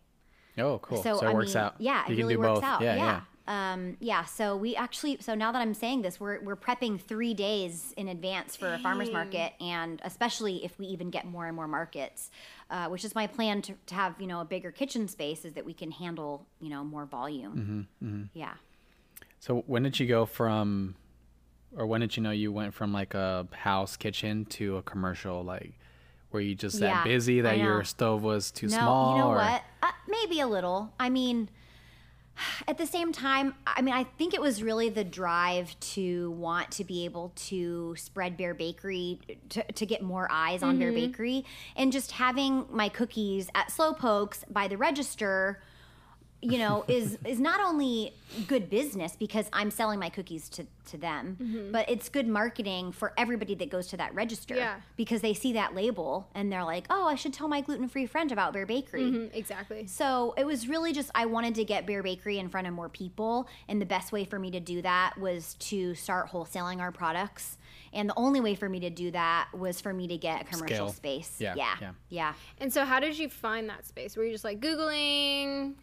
Oh, cool! So, so it I works mean, out. Yeah, it you really works both. out. Yeah, yeah. yeah. Um, yeah. So we actually, so now that I'm saying this, we're we're prepping three days in advance for Dang. a farmers market, and especially if we even get more and more markets. Uh, which is my plan to, to have, you know, a bigger kitchen space is that we can handle, you know, more volume. Mm-hmm, mm-hmm. Yeah. So when did you go from, or when did you know you went from like a house kitchen to a commercial? Like, were you just yeah, that busy that your stove was too no, small? No, you know or? what? Uh, maybe a little. I mean, at the same time, I mean, I think it was really the drive to want to be able to spread Bare Bakery, to, to get more eyes on mm-hmm. Bare Bakery. And just having my cookies at Slowpokes by the register, you know, is is not only good business because I'm selling my cookies to, to them, mm-hmm. but it's good marketing for everybody that goes to that register yeah. because they see that label and they're like, oh, I should tell my gluten-free friend about Bare Bakery. Mm-hmm, exactly. So it was really just I wanted to get Bare Bakery in front of more people, and the best way for me to do that was to start wholesaling our products. And the only way for me to do that was for me to get a commercial Scale. space. Yeah, yeah, yeah. Yeah. And so how did you find that space? Were you just like Googling?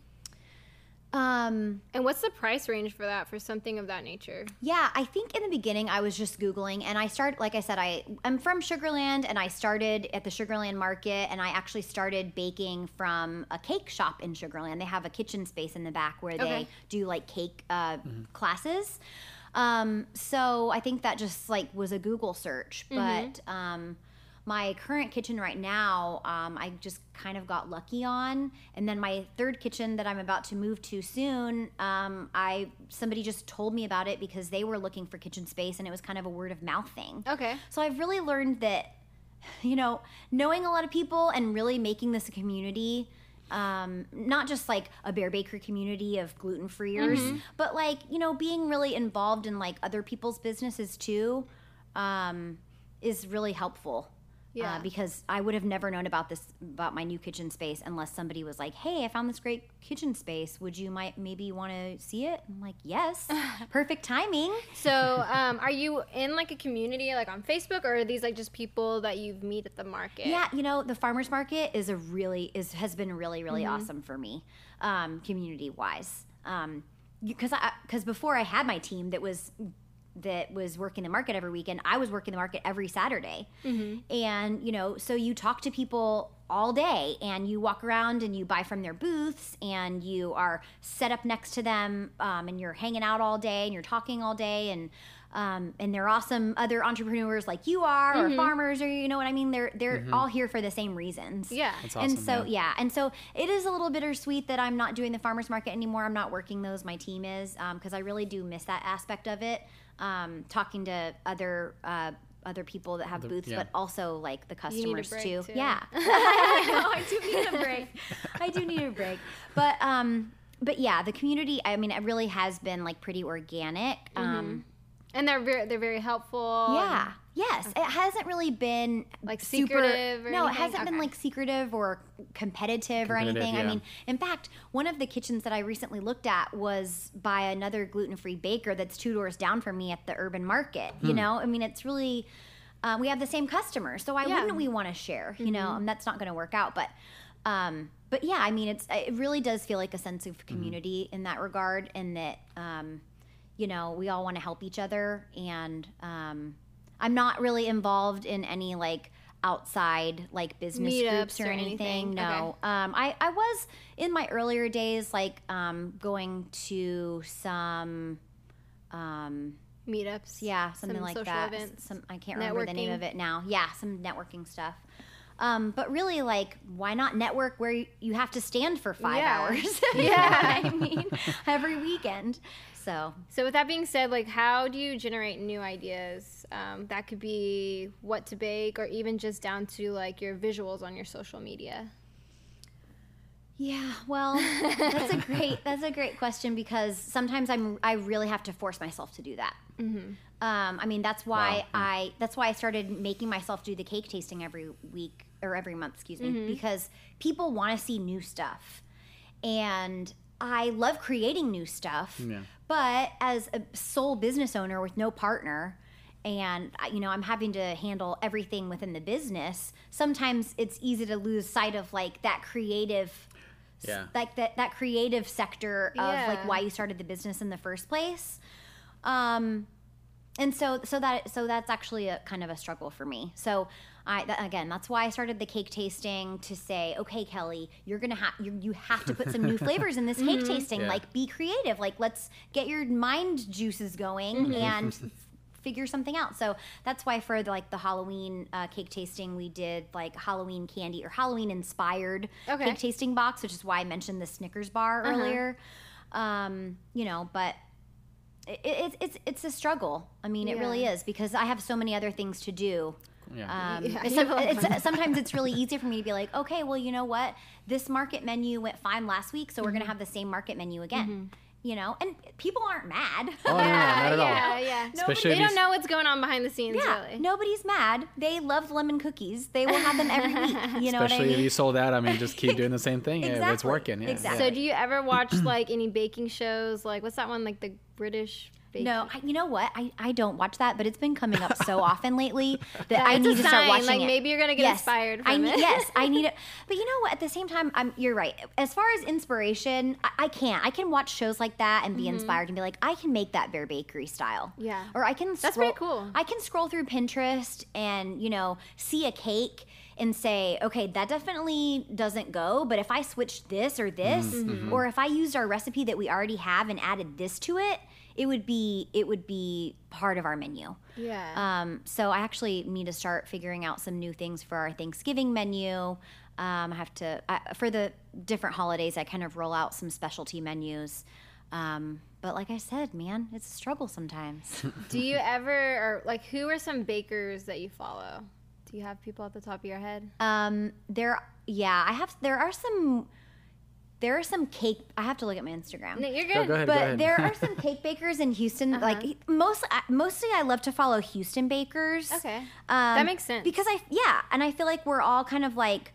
Um, and what's the price range for that, for something of that nature? Yeah, I think in the beginning I was just Googling, and I started, like I said, I, I'm from Sugar Land, and I started at the Sugar Land market, and I actually started baking from a cake shop in Sugar Land. They have a kitchen space in the back where they okay. do like cake uh, mm-hmm. classes. Um, so I think that just like was a Google search, mm-hmm. but um, my current kitchen right now, um, I just kind of got lucky on. And then my third kitchen that I'm about to move to soon, um, I somebody just told me about it because they were looking for kitchen space, and it was kind of a word of mouth thing. Okay. So I've really learned that, you know, knowing a lot of people and really making this a community, um, not just like a Bare Bakery community of gluten-freeers, mm-hmm. but like, you know, being really involved in like other people's businesses too, um, is really helpful. Yeah, uh, because I would have never known about this, about my new kitchen space, unless somebody was like, hey, I found this great kitchen space. Would you might maybe want to see it? I'm like, yes. Perfect timing. So um, are you in like a community like on Facebook, or are these like just people that you meet at the market? Yeah, you know, the farmers market is a really, is has been really, really mm-hmm. awesome for me, um, community-wise. Um, because I, because before I had my team that was that was working the market every weekend, I was working the market every Saturday. Mm-hmm. And, you know, so you talk to people all day, and you walk around and you buy from their booths, and you are set up next to them, um, and you're hanging out all day, and you're talking all day, and um, and they're awesome other entrepreneurs like you are, mm-hmm. or farmers, or you know what I mean? They're they're mm-hmm. all here for the same reasons. Yeah. That's awesome, and so, yeah. yeah. And so it is a little bittersweet that I'm not doing the farmers market anymore. I'm not working those. My team is, because um, I really do miss that aspect of it. Um, talking to other uh, other people that have the, booths, yeah. but also like the customers too. too. Yeah, no, I do need a break. I do need a break. But um, but yeah, the community. I mean, it really has been like pretty organic. Mm-hmm. Um, and they're very, they're very helpful. Yeah. Yes, okay. It hasn't really been like super, secretive. Or no, anything? It hasn't okay. been like secretive or competitive, competitive or anything. Yeah. I mean, in fact, one of the kitchens that I recently looked at was by another gluten-free baker that's two doors down from me at the urban market. Hmm. You know, I mean, it's really uh, we have the same customer, so why yeah. wouldn't we want to share? You mm-hmm. know, and that's not going to work out, but. Um, but yeah, I mean, it's it really does feel like a sense of community mm-hmm. in that regard, and that um, you know, we all want to help each other, and. Um, I'm not really involved in any like outside like business Meetups groups or, or anything. anything. No, okay. um, I, I was in my earlier days like um, going to some um, meetups, yeah, something some like social that. Events, some I can't remember networking. the name of it now. Yeah, some networking stuff. Um, but really, like, why not network where you, you have to stand for five yeah. hours? yeah, I mean, every weekend. So, so with that being said, like, how do you generate new ideas? Um, that could be what to bake, or even just down to like your visuals on your social media. Yeah, well, that's a great that's a great question, because sometimes I'm I really have to force myself to do that. Mm-hmm. Um, I mean, that's why wow. I that's why I started making myself do the cake tasting every week or every month, excuse me, mm-hmm. because people want to see new stuff, and I love creating new stuff, yeah. but as a sole business owner with no partner, and you know, I'm having to handle everything within the business, sometimes it's easy to lose sight of like that creative yeah. like that that creative sector of yeah. like why you started the business in the first place. Um and so so that so that's actually a kind of a struggle for me. So I that, again, that's why I started the cake tasting, to say, okay, Kelly, you're gonna have you, you have to put some new flavors in this cake mm-hmm. tasting. Yeah. Like, be creative. Like, let's get your mind juices going mm-hmm. and figure something out. So that's why for the, like the Halloween uh, cake tasting, we did like Halloween candy or Halloween inspired okay. cake tasting box, which is why I mentioned the Snickers bar uh-huh. earlier. Um, you know, but it, it, it's it's a struggle. I mean, yeah. it really is, because I have so many other things to do. Yeah. Um, yeah, some, it's, sometimes it's really easy for me to be like, okay, well, you know what? This market menu went fine last week, so mm-hmm. we're going to have the same market menu again. Mm-hmm. You know, and people aren't mad. Oh, yeah, no, not at all. Yeah, yeah. Nobody, they don't know what's going on behind the scenes, yeah, really. Nobody's mad. They love lemon cookies. They will have them every week. You know, especially what I mean? If you sold out, I mean, just keep doing the same thing. Exactly. Yeah, it's working. Yeah. Exactly. So do you ever watch, like, any baking shows? Like, what's that one? Like, the British... Baking. No, I, you know what? I, I don't watch that, but it's been coming up so often lately that That's I need to start watching like, it. Like, maybe you're going to get yes. inspired from I, it. Yes, I need it. But you know what? At the same time, I'm, you're right. As far as inspiration, I, I can't. I can watch shows like that and be mm-hmm. inspired and be like, I can make that Bare Bakery style. Yeah. Or I can That's scroll, pretty cool. I can scroll through Pinterest and, you know, see a cake and say, okay, that definitely doesn't go, but if I switched this or this, mm-hmm. or if I used our recipe that we already have and added this to it, it would be it would be part of our menu. Yeah. Um, so I actually need to start figuring out some new things for our Thanksgiving menu. Um, I have to I, for the different holidays, I kind of roll out some specialty menus. Um, but like I said, man, it's a struggle sometimes. Do you ever or like who are some bakers that you follow? Do you have people at the top of your head? Um, there, yeah, I have. There are some. There are some cake. I have to look at my Instagram. No, you're good. No, go ahead, but go ahead. There are some cake bakers in Houston. Uh-huh. Like most, mostly, I love to follow Houston bakers. Okay, um, that makes sense. Because I, yeah, and I feel like we're all kind of like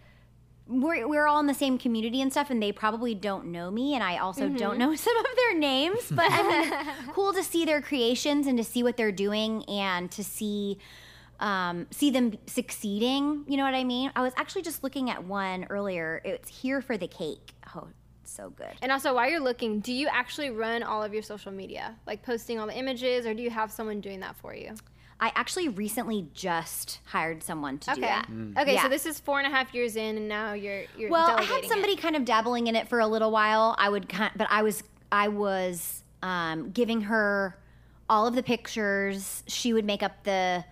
we're we're all in the same community and stuff. And they probably don't know me, and I also mm-hmm. don't know some of their names. But I mean, cool to see their creations and to see what they're doing and to see. Um, see them succeeding. You know what I mean? I was actually just looking at one earlier. It's Here for the Cake. Oh, it's so good. And also, while you're looking, do you actually run all of your social media? Like posting all the images, or do you have someone doing that for you? I actually recently just hired someone to okay. do that. Mm. Okay, yeah. So this is four and a half years in, and now you're you're well, delegating I had somebody it. kind of dabbling in it for a little while. I would, but I was I was um, giving her all of the pictures. She would make up the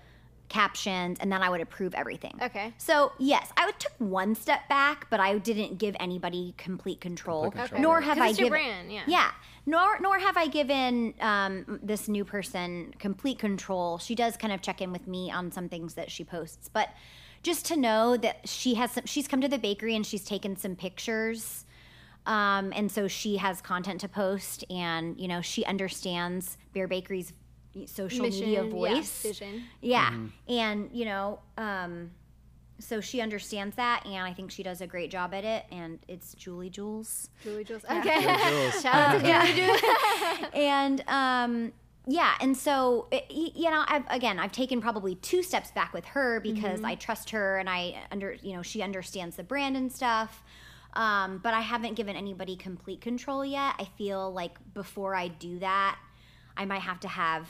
captions, and then I would approve everything. Okay. So, yes, I would took one step back, but I didn't give anybody complete control. Complete control. Okay. Nor have I it's given... your brand, yeah. Yeah. Nor, nor have I given um, this new person complete control. She does kind of check in with me on some things that she posts, but just to know that she has some, she's come to the bakery and she's taken some pictures, um, and so she has content to post, and, you know, she understands Bare Bakery's social Mission, media voice. Yeah. Vision. Yeah. Mm-hmm. And, you know, um, so she understands that, and I think she does a great job at it, and it's Julie Jules. Julie Jules. Yeah. Okay. Julie Jules. Shout out to Julie Jules. And, um, yeah, and so, it, you know, I've, again, I've taken probably two steps back with her because mm-hmm. I trust her, and I, under, you know, she understands the brand and stuff. Um, but I haven't given anybody complete control yet. I feel like before I do that, I might have to have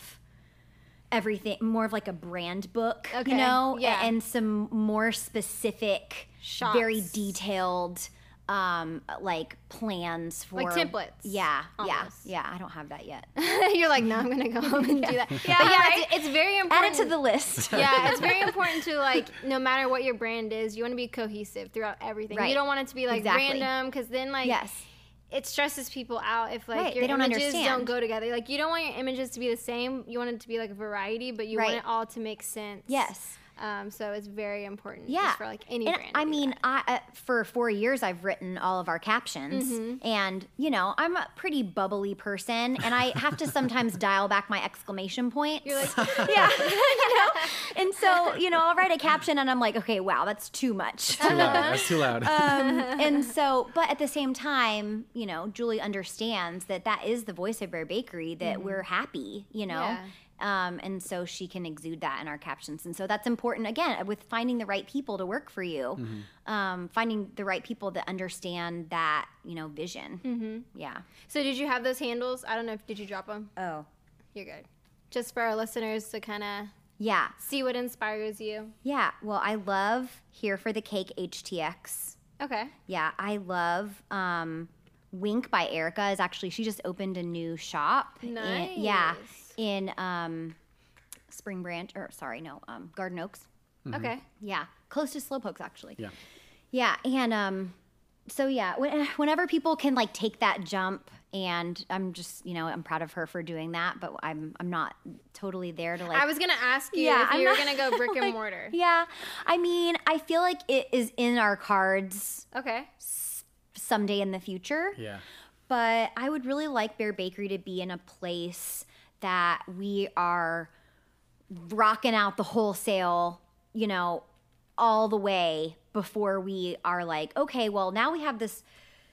everything more of like a brand book, okay. you know, yeah. and some more specific, shots. Very detailed, um, like plans for like templates. Yeah, almost. yeah, yeah. I don't have that yet. You're like, no, I'm gonna go home and yeah. do that. Yeah, but yeah. Right? It's, it's very important. Add it to the list. Yeah, it's very important to like, no matter what your brand is, you want to be cohesive throughout everything. Right. You don't want it to be like exactly. random, because then like. Yes. It stresses people out if, like, right, your don't images understand. don't go together. Like, you don't want your images to be the same. You want it to be, like, a variety, but you right. want it all to make sense. Yes. Um, so it's very important yeah. just for, like, any and brand. I mean, I, uh, for four years, I've written all of our captions. Mm-hmm. And, you know, I'm a pretty bubbly person, and I have to sometimes dial back my exclamation points. You're like, yeah, you know? And so So, you know, I'll write a caption and I'm like, okay, wow, that's too much. Too loud. That's too loud. Um, and so, but at the same time, you know, Julie understands that that is the voice of Bare Bakery, that mm-hmm. we're happy, you know. Yeah. Um, and so she can exude that in our captions. And so that's important, again, with finding the right people to work for you, mm-hmm. um, finding the right people that understand that, you know, vision. Mm-hmm. Yeah. So did you have those handles? I don't know if, did you drop them? Oh. You're good. Just for our listeners to kind of yeah see what inspires you. Yeah. Well, I love Here for the Cake H T X. Okay. Yeah. I love um, Wink by Erica is actually, she just opened a new shop. Nice. In, yeah. In um, Spring Branch, or sorry, no, um, Garden Oaks. Mm-hmm. Okay. Yeah. Close to Slowpokes, actually. Yeah. Yeah. And um, so, yeah, when, whenever people can, like, take that jump, and I'm just, you know, I'm proud of her for doing that, but I'm I'm not totally there to, like. I was going to ask you yeah, if you were going to go brick and mortar. Like, yeah. I mean, I feel like it is in our cards. Okay. S- someday in the future. Yeah. But I would really like Bare Bakery to be in a place that we are rocking out the wholesale, you know, all the way before we are like, okay, well, now we have this.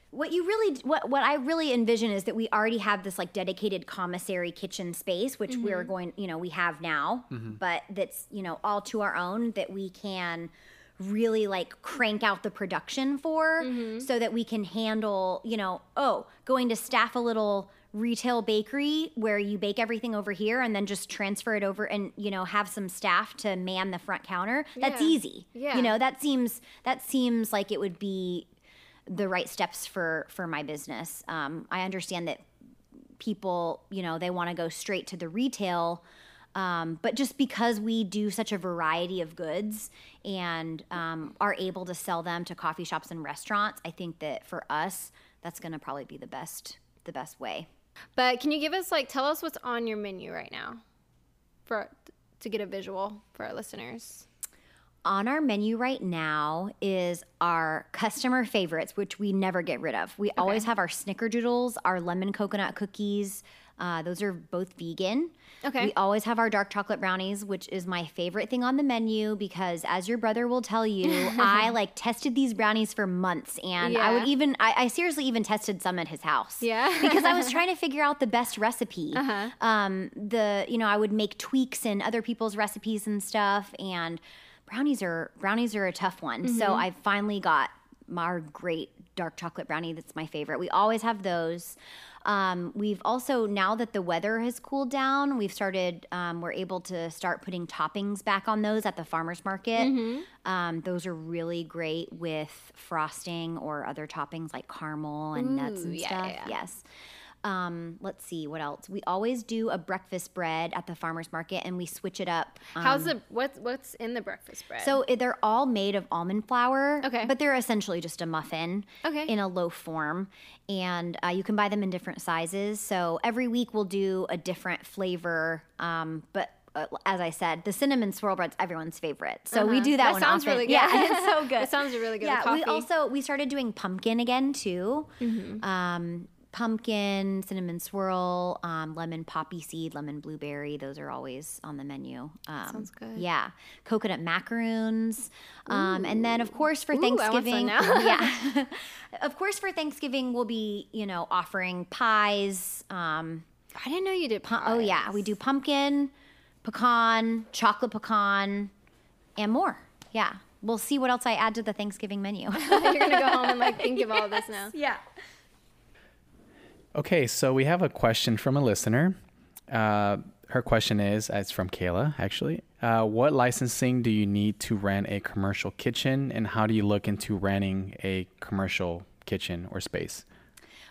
What you really, what what I really envision is that we already have this, like, dedicated commissary kitchen space, which mm-hmm. we're going, you know, we have now, mm-hmm. but that's, you know, all to our own, that we can really, like, crank out the production for, mm-hmm. so that we can handle, you know, oh, going to staff a little retail bakery where you bake everything over here and then just transfer it over and, you know, have some staff to man the front counter. That's yeah. easy. Yeah. You know, that seems, that seems like it would be the right steps for, for my business. Um, I understand that people, you know, they want to go straight to the retail, um, but just because we do such a variety of goods and um, are able to sell them to coffee shops and restaurants, I think that for us, that's going to probably be the best, the best way. But can you give us, like, tell us what's on your menu right now for to get a visual for our listeners? On our menu right now is our customer favorites, which we never get rid of. We okay. always have our snickerdoodles, our lemon coconut cookies. Uh, those are both vegan. Okay. We always have our dark chocolate brownies, which is my favorite thing on the menu because, as your brother will tell you, I, like, tested these brownies for months. And yeah. I would even, I, I seriously even tested some at his house. Yeah. Because I was trying to figure out the best recipe. Uh-huh. Um, the, you know, I would make tweaks in other people's recipes and stuff. And brownies are, brownies are a tough one. Mm-hmm. So I finally got our great dark chocolate brownie. That's my favorite. We always have those. Um, we've also, now that the weather has cooled down, we've started, um, we're able to start putting toppings back on those at the farmer's market. Mm-hmm. Um, those are really great with frosting or other toppings like caramel and Ooh, nuts and yeah, stuff. Yeah. Yes. Um, let's see what else. We always do a breakfast bread at the farmer's market, and we switch it up. Um, How's the what's what's in the breakfast bread? So they're all made of almond flour, okay, but they're essentially just a muffin, okay, in a loaf form, and uh, you can buy them in different sizes. So every week we'll do a different flavor, um, but. Uh, as I said, the cinnamon swirl bread's everyone's favorite. So uh-huh. we do that, that one sounds often. Really good. Yeah, it's so good. It sounds really good. Yeah, we also we started doing pumpkin again too. Mm-hmm. Um, pumpkin, cinnamon swirl, um, lemon poppy seed, lemon blueberry. Those are always on the menu. Um, sounds good. Yeah. Coconut macaroons. Um, and then, of course, for Ooh, Thanksgiving. I want some now. Yeah. Of course, for Thanksgiving, we'll be, you know, offering pies. Um, I didn't know you did pies. Oh, yeah. We do pumpkin, pecan, chocolate pecan, and more. Yeah. We'll see what else I add to the Thanksgiving menu. You're going to go home and, like, think of all yes. this now. Yeah. Okay, so we have a question from a listener. Uh, her question is, it's from Kayla, actually. Uh, what licensing do you need to rent a commercial kitchen, and how do you look into renting a commercial kitchen or space?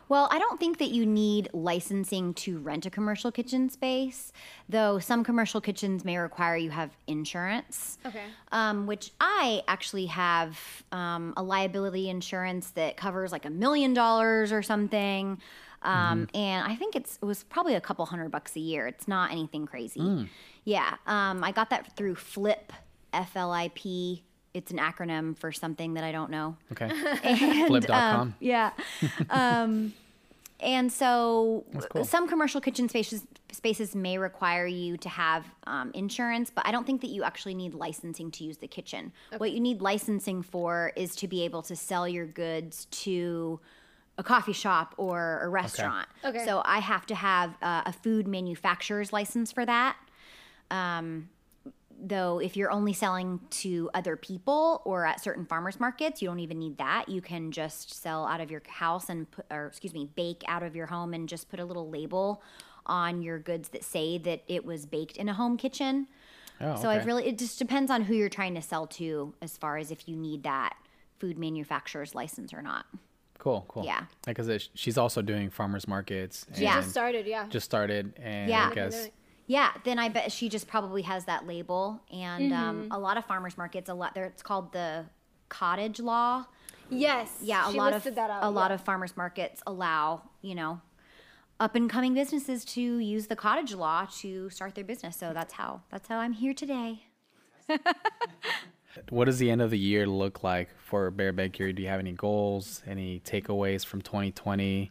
Well, I don't think that you need licensing to rent a commercial kitchen space, though some commercial kitchens may require you have insurance, okay. um, which I actually have um, a liability insurance that covers like a million dollars or something. Um, mm-hmm. And I think it's, it was probably a couple hundred bucks a year. It's not anything crazy. Mm. Yeah. Um, I got that through FLIP, F L I P. It's an acronym for something that I don't know. Okay. And, flip dot com. Um, yeah. Um, and so cool. Some commercial kitchen spaces spaces may require you to have um, insurance, but I don't think that you actually need licensing to use the kitchen. Okay. What you need licensing for is to be able to sell your goods to a coffee shop or a restaurant. Okay. Okay. So I have to have uh, a food manufacturer's license for that. Um, though if you're only selling to other people or at certain farmers markets, you don't even need that. You can just sell out of your house and put, or excuse me, bake out of your home and just put a little label on your goods that say that it was baked in a home kitchen. Oh, so okay. I've really, it just depends on who you're trying to sell to as far as if you need that food manufacturer's license or not. Cool, cool. Yeah. Because like, she's also doing farmers markets. And yeah. Just started, yeah. Just started. And yeah. I guess. Yeah, then I bet she just probably has that label, and mm-hmm. um, a lot of farmers markets, a lot there. It's called the cottage law. Yes, yeah, a she lot listed of that out, a yeah. lot of farmers markets allow you know up and coming businesses to use the cottage law to start their business. So that's how that's how I'm here today. What does the end of the year look like for Bare Bakery? Do you have any goals, any takeaways from twenty twenty?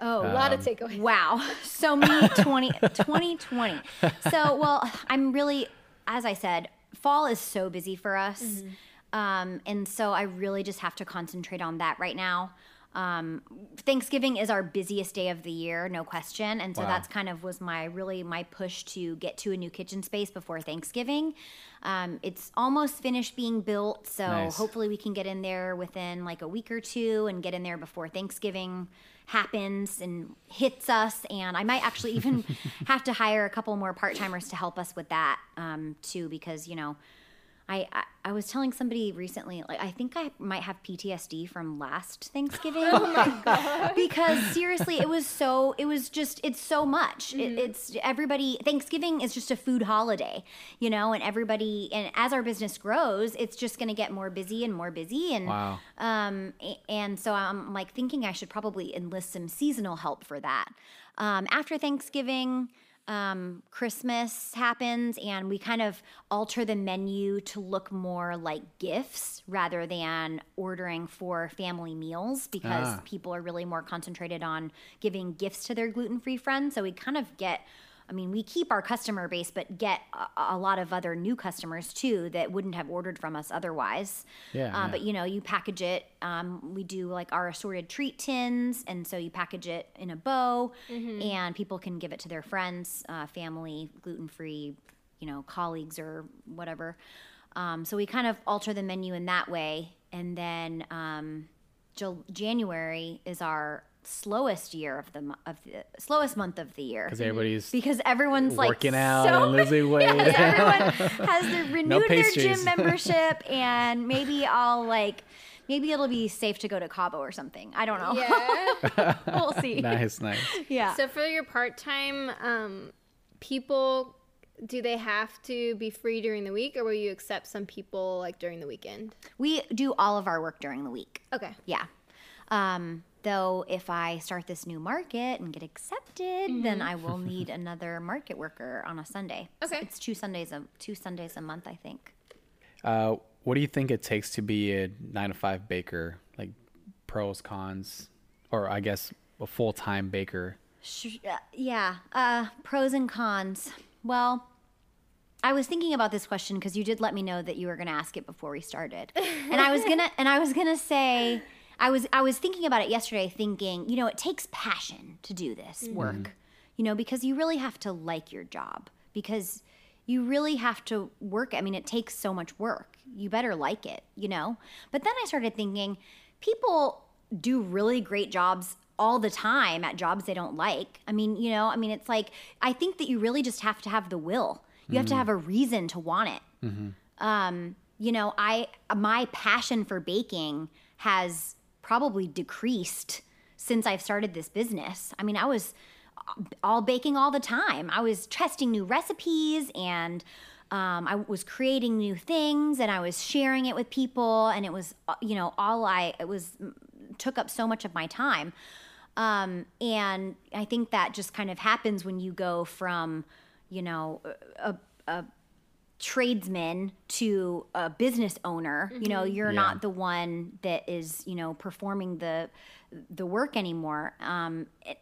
Oh, um, a lot of takeaways. Wow. So many twenty, twenty twenty. So, well, I'm really, as I said, fall is so busy for us. Mm-hmm. Um, and so I really just have to concentrate on that right now. Um, Thanksgiving is our busiest day of the year, no question. And so wow. that's kind of was my, really my push to get to a new kitchen space before Thanksgiving. Um, it's almost finished being built. So nice. Hopefully we can get in there within like a week or two and get in there before Thanksgiving happens and hits us. And I might actually even have to hire a couple more part-timers to help us with that, um, too, because, you know, I, I was telling somebody recently, like, I think I might have P T S D from last Thanksgiving. Oh my God. Because seriously, it was so, it was just, it's so much. Mm-hmm. It, it's everybody, Thanksgiving is just a food holiday, you know, and everybody, and as our business grows, it's just going to get more busy and more busy. And, wow. um, and so I'm like thinking I should probably enlist some seasonal help for that. Um, after Thanksgiving, Um, Christmas happens, and we kind of alter the menu to look more like gifts rather than ordering for family meals, because ah. people are really more concentrated on giving gifts to their gluten-free friends. So we kind of get, I mean, we keep our customer base, but get a, a lot of other new customers too that wouldn't have ordered from us otherwise. Yeah. Uh, yeah. But you know, you package it. Um, we do like our assorted treat tins, and so you package it in a bow, mm-hmm. and people can give it to their friends, uh, family, gluten-free, you know, colleagues or whatever. Um, so we kind of alter the menu in that way, and then um, J- January is our slowest year of the of the slowest month of the year, because everybody's because everyone's working like working out so and losing weight. Yes, everyone has their, renewed no their gym membership, and maybe I'll like maybe it'll be safe to go to Cabo or something. I don't know. Yeah. We'll see. Nice, nice. Yeah. So for your part time um, people, do they have to be free during the week, or will you accept some people like during the weekend? We do all of our work during the week. Okay. Yeah. Um, Though if I start this new market and get accepted, mm-hmm. then I will need another market worker on a Sunday. Okay, so it's two Sundays a two Sundays a month, I think. Uh, what do you think it takes to be a nine to five baker? Like pros, cons, or I guess a full time baker. Yeah, uh, pros and cons. Well, I was thinking about this question because you did let me know that you were going to ask it before we started, and I was gonna and I was gonna say. I was I was thinking about it yesterday thinking, you know, it takes passion to do this mm-hmm. work, you know, because you really have to like your job, because you really have to work. I mean, it takes so much work. You better like it, you know. But then I started thinking, people do really great jobs all the time at jobs they don't like. I mean, you know, I mean, it's like I think that you really just have to have the will. You mm-hmm. have to have a reason to want it. Mm-hmm. Um, you know, I my passion for baking has probably decreased since I've started this business. I mean, I was all baking all the time. I was testing new recipes, and um, I was creating new things, and I was sharing it with people, and it was, you know, all I, it was, took up so much of my time. Um, and I think that just kind of happens when you go from, you know, a, a tradesman to a business owner, mm-hmm. you know, you're yeah. not the one that is, you know, performing the the work anymore. Um, it,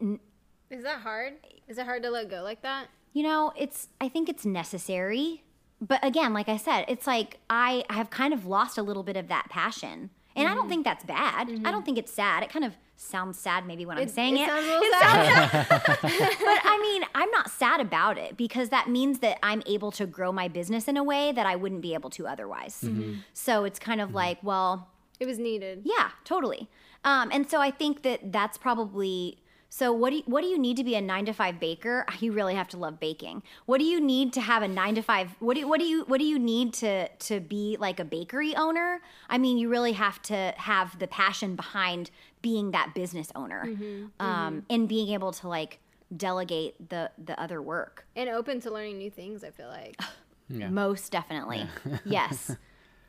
is that hard? Is it hard to let go like that? You know, it's, I think it's necessary. But again, like I said, it's like I have kind of lost a little bit of that passion. And mm-hmm. I don't think that's bad. Mm-hmm. I don't think it's sad. It kind of sounds sad maybe when it, I'm saying it. It sounds a little sad. Sounds but I mean, I'm not sad about it because that means that I'm able to grow my business in a way that I wouldn't be able to otherwise. Mm-hmm. So it's kind of mm-hmm. like, well. It was needed. Yeah, totally. Um, and so I think that that's probably... So what do you, what do you need to be a nine to five baker? You really have to love baking. What do you need to have a nine to five? What do you, what do you what do you need to to be like a bakery owner? I mean, you really have to have the passion behind being that business owner, mm-hmm, um, mm-hmm. and being able to like delegate the the other work and open to learning new things. I feel like yeah. most definitely yeah. yes,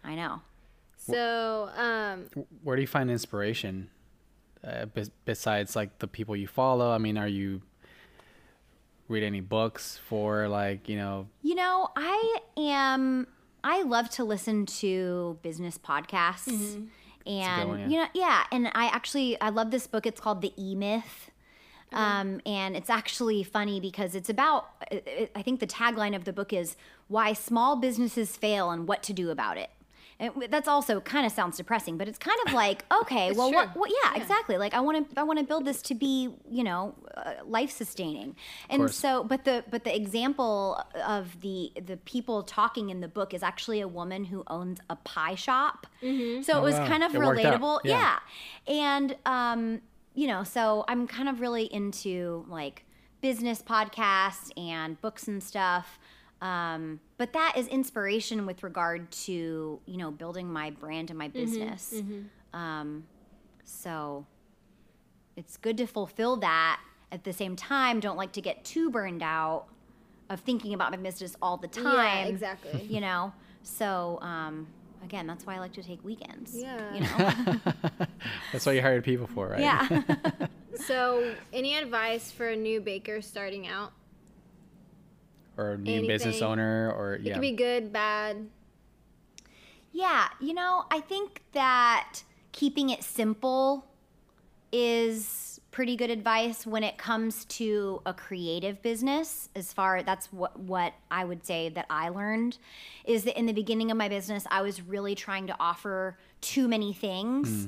I know. So um, where do you find inspiration? Uh, b- besides like the people you follow? I mean, are you read any books for like, you know, you know, I am, I love to listen to business podcasts mm-hmm. and one, yeah. you know, yeah. And I actually, I love this book. It's called The E-Myth. Mm-hmm. Um, and it's actually funny because it's about, I think the tagline of the book is why small businesses fail and what to do about it. And that's also kind of sounds depressing, but it's kind of like, okay, well, what, what, yeah, yeah, exactly. Like I want to, I want to build this to be, you know, uh, life sustaining. And so, but the, but the example of the, the people talking in the book is actually a woman who owns a pie shop. Mm-hmm. So oh, it was wow. kind of it relatable. Yeah. yeah. And, um, you know, so I'm kind of really into like business podcasts and books and stuff. Um, but that is inspiration with regard to, you know, building my brand and my business. Mm-hmm, mm-hmm. Um, so it's good to fulfill that at the same time. Don't like to get too burned out of thinking about my business all the time. Yeah, exactly. You know, so, um, again, that's why I like to take weekends. Yeah. You know? That's what you hired people for, right? Yeah. So any advice for a new baker starting out? Or new Anything. business owner, or yeah. It could be good, bad. Yeah, you know, I think that keeping it simple is pretty good advice when it comes to a creative business. As far that's what what I would say that I learned is that in the beginning of my business, I was really trying to offer too many things.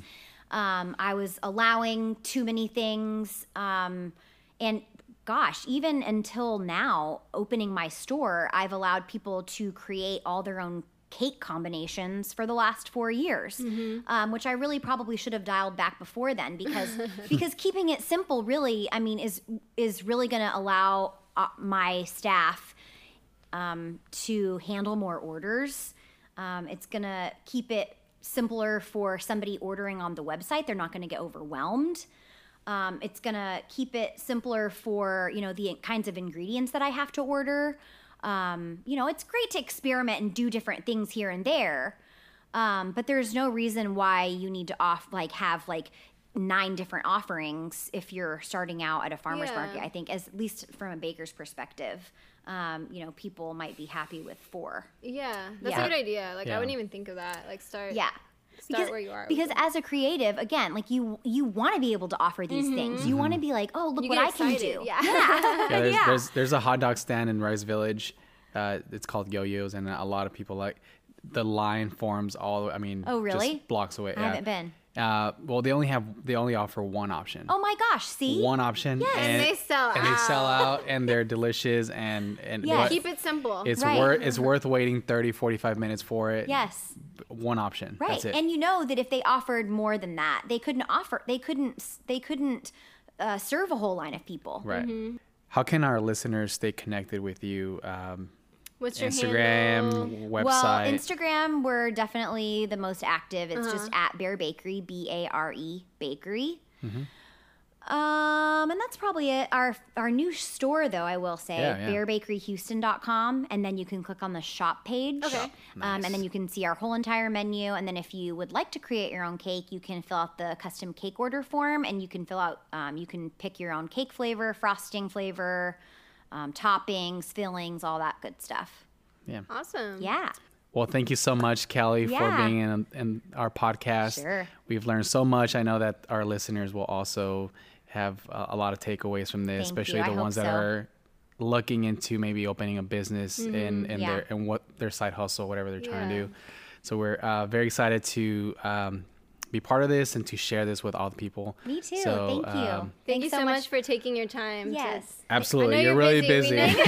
Mm. Um, I was allowing too many things, um, and. Gosh, even until now, opening my store, I've allowed people to create all their own cake combinations for the last four years, mm-hmm. um, which I really probably should have dialed back before then because because keeping it simple really, I mean, is is really going to allow uh, my staff um, to handle more orders. Um, it's going to keep it simpler for somebody ordering on the website. They're not going to get overwhelmed. Um, it's going to keep it simpler for, you know, the kinds of ingredients that I have to order. Um, you know, it's great to experiment and do different things here and there. Um, but there's no reason why you need to off like have like nine different offerings if you're starting out at a farmer's yeah. market, I think, as, at least from a baker's perspective. Um, you know, people might be happy with four. Yeah, that's yeah. a good idea. Like, yeah. I wouldn't even think of that. Like, start. Yeah. Start because, where you are. Because as a creative, again, like you you want to be able to offer these mm-hmm. things. You want to be like, oh, look you what I excited. can do. Yeah. yeah. yeah, there's, yeah. There's, there's a hot dog stand in Rice Village. Uh, it's called Yo-Yo's, and a lot of people like the line forms all. I mean, oh really? Just blocks away. I yeah. haven't been. Uh, well, they only have they only offer one option. Oh my gosh! See, one option. Yes. And, and they sell and out. And they sell out, and they're delicious, and and yeah, what, keep it simple. It's right. worth it's worth waiting thirty, forty-five minutes for it. Yes. One option. Right. That's it. And you know that if they offered more than that, they couldn't offer. They couldn't. They couldn't uh, serve a whole line of people. Right. Mm-hmm. How can our listeners stay connected with you? Um, What's your Instagram, handle? Website? Well, Instagram, we're definitely the most active. It's uh-huh. just at Bare Bakery, B A R E Bakery. Mm-hmm. Um, and that's probably it. Our our new store, though, I will say, yeah, yeah. bare bakery houston dot com. And then you can click on the shop page. Okay. Shop. Nice. Um, and then you can see our whole entire menu. And then if you would like to create your own cake, you can fill out the custom cake order form. And you can fill out, um, you can pick your own cake flavor, frosting flavor, Um, toppings, fillings, all that good stuff. Yeah. Awesome. Yeah. Well, thank you so much, Kelly, yeah. for being in, in our podcast. Sure. We've learned so much. I know that our listeners will also have a, a lot of takeaways from this, Thank especially you. the I ones hope so. that are looking into maybe opening a business mm-hmm. and, and yeah. their and what their side hustle, whatever they're trying yeah. to do. So we're uh, very excited to um, be part of this and to share this with all the people. Me too. So, Thank you. Um, Thank you so much for taking your time. Yes. To, absolutely. You're, you're really busy. busy.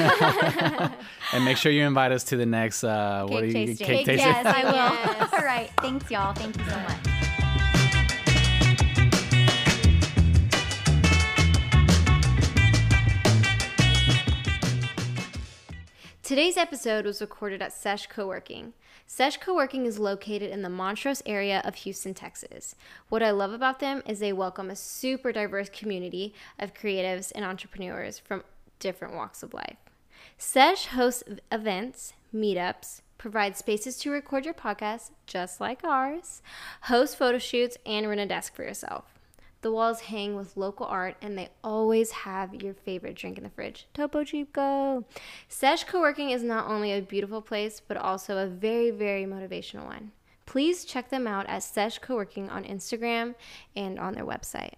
And make sure you invite us to the next uh, cake what are you, tasting. Cake, cake tasting. Yes, I will. Yes. All right. Thanks, y'all. Thank you so much. Today's episode was recorded at Sesh Coworking. Sesh Coworking is located in the Montrose area of Houston, Texas. What I love about them is they welcome a super diverse community of creatives and entrepreneurs from different walks of life. Sesh hosts events, meetups, provides spaces to record your podcast just like ours, hosts photo shoots, and rent a desk for yourself. The walls hang with local art, and they always have your favorite drink in the fridge. Topo Chico. Sesh Coworking is not only a beautiful place, but also a very, very motivational one. Please check them out at Sesh Coworking on Instagram and on their website.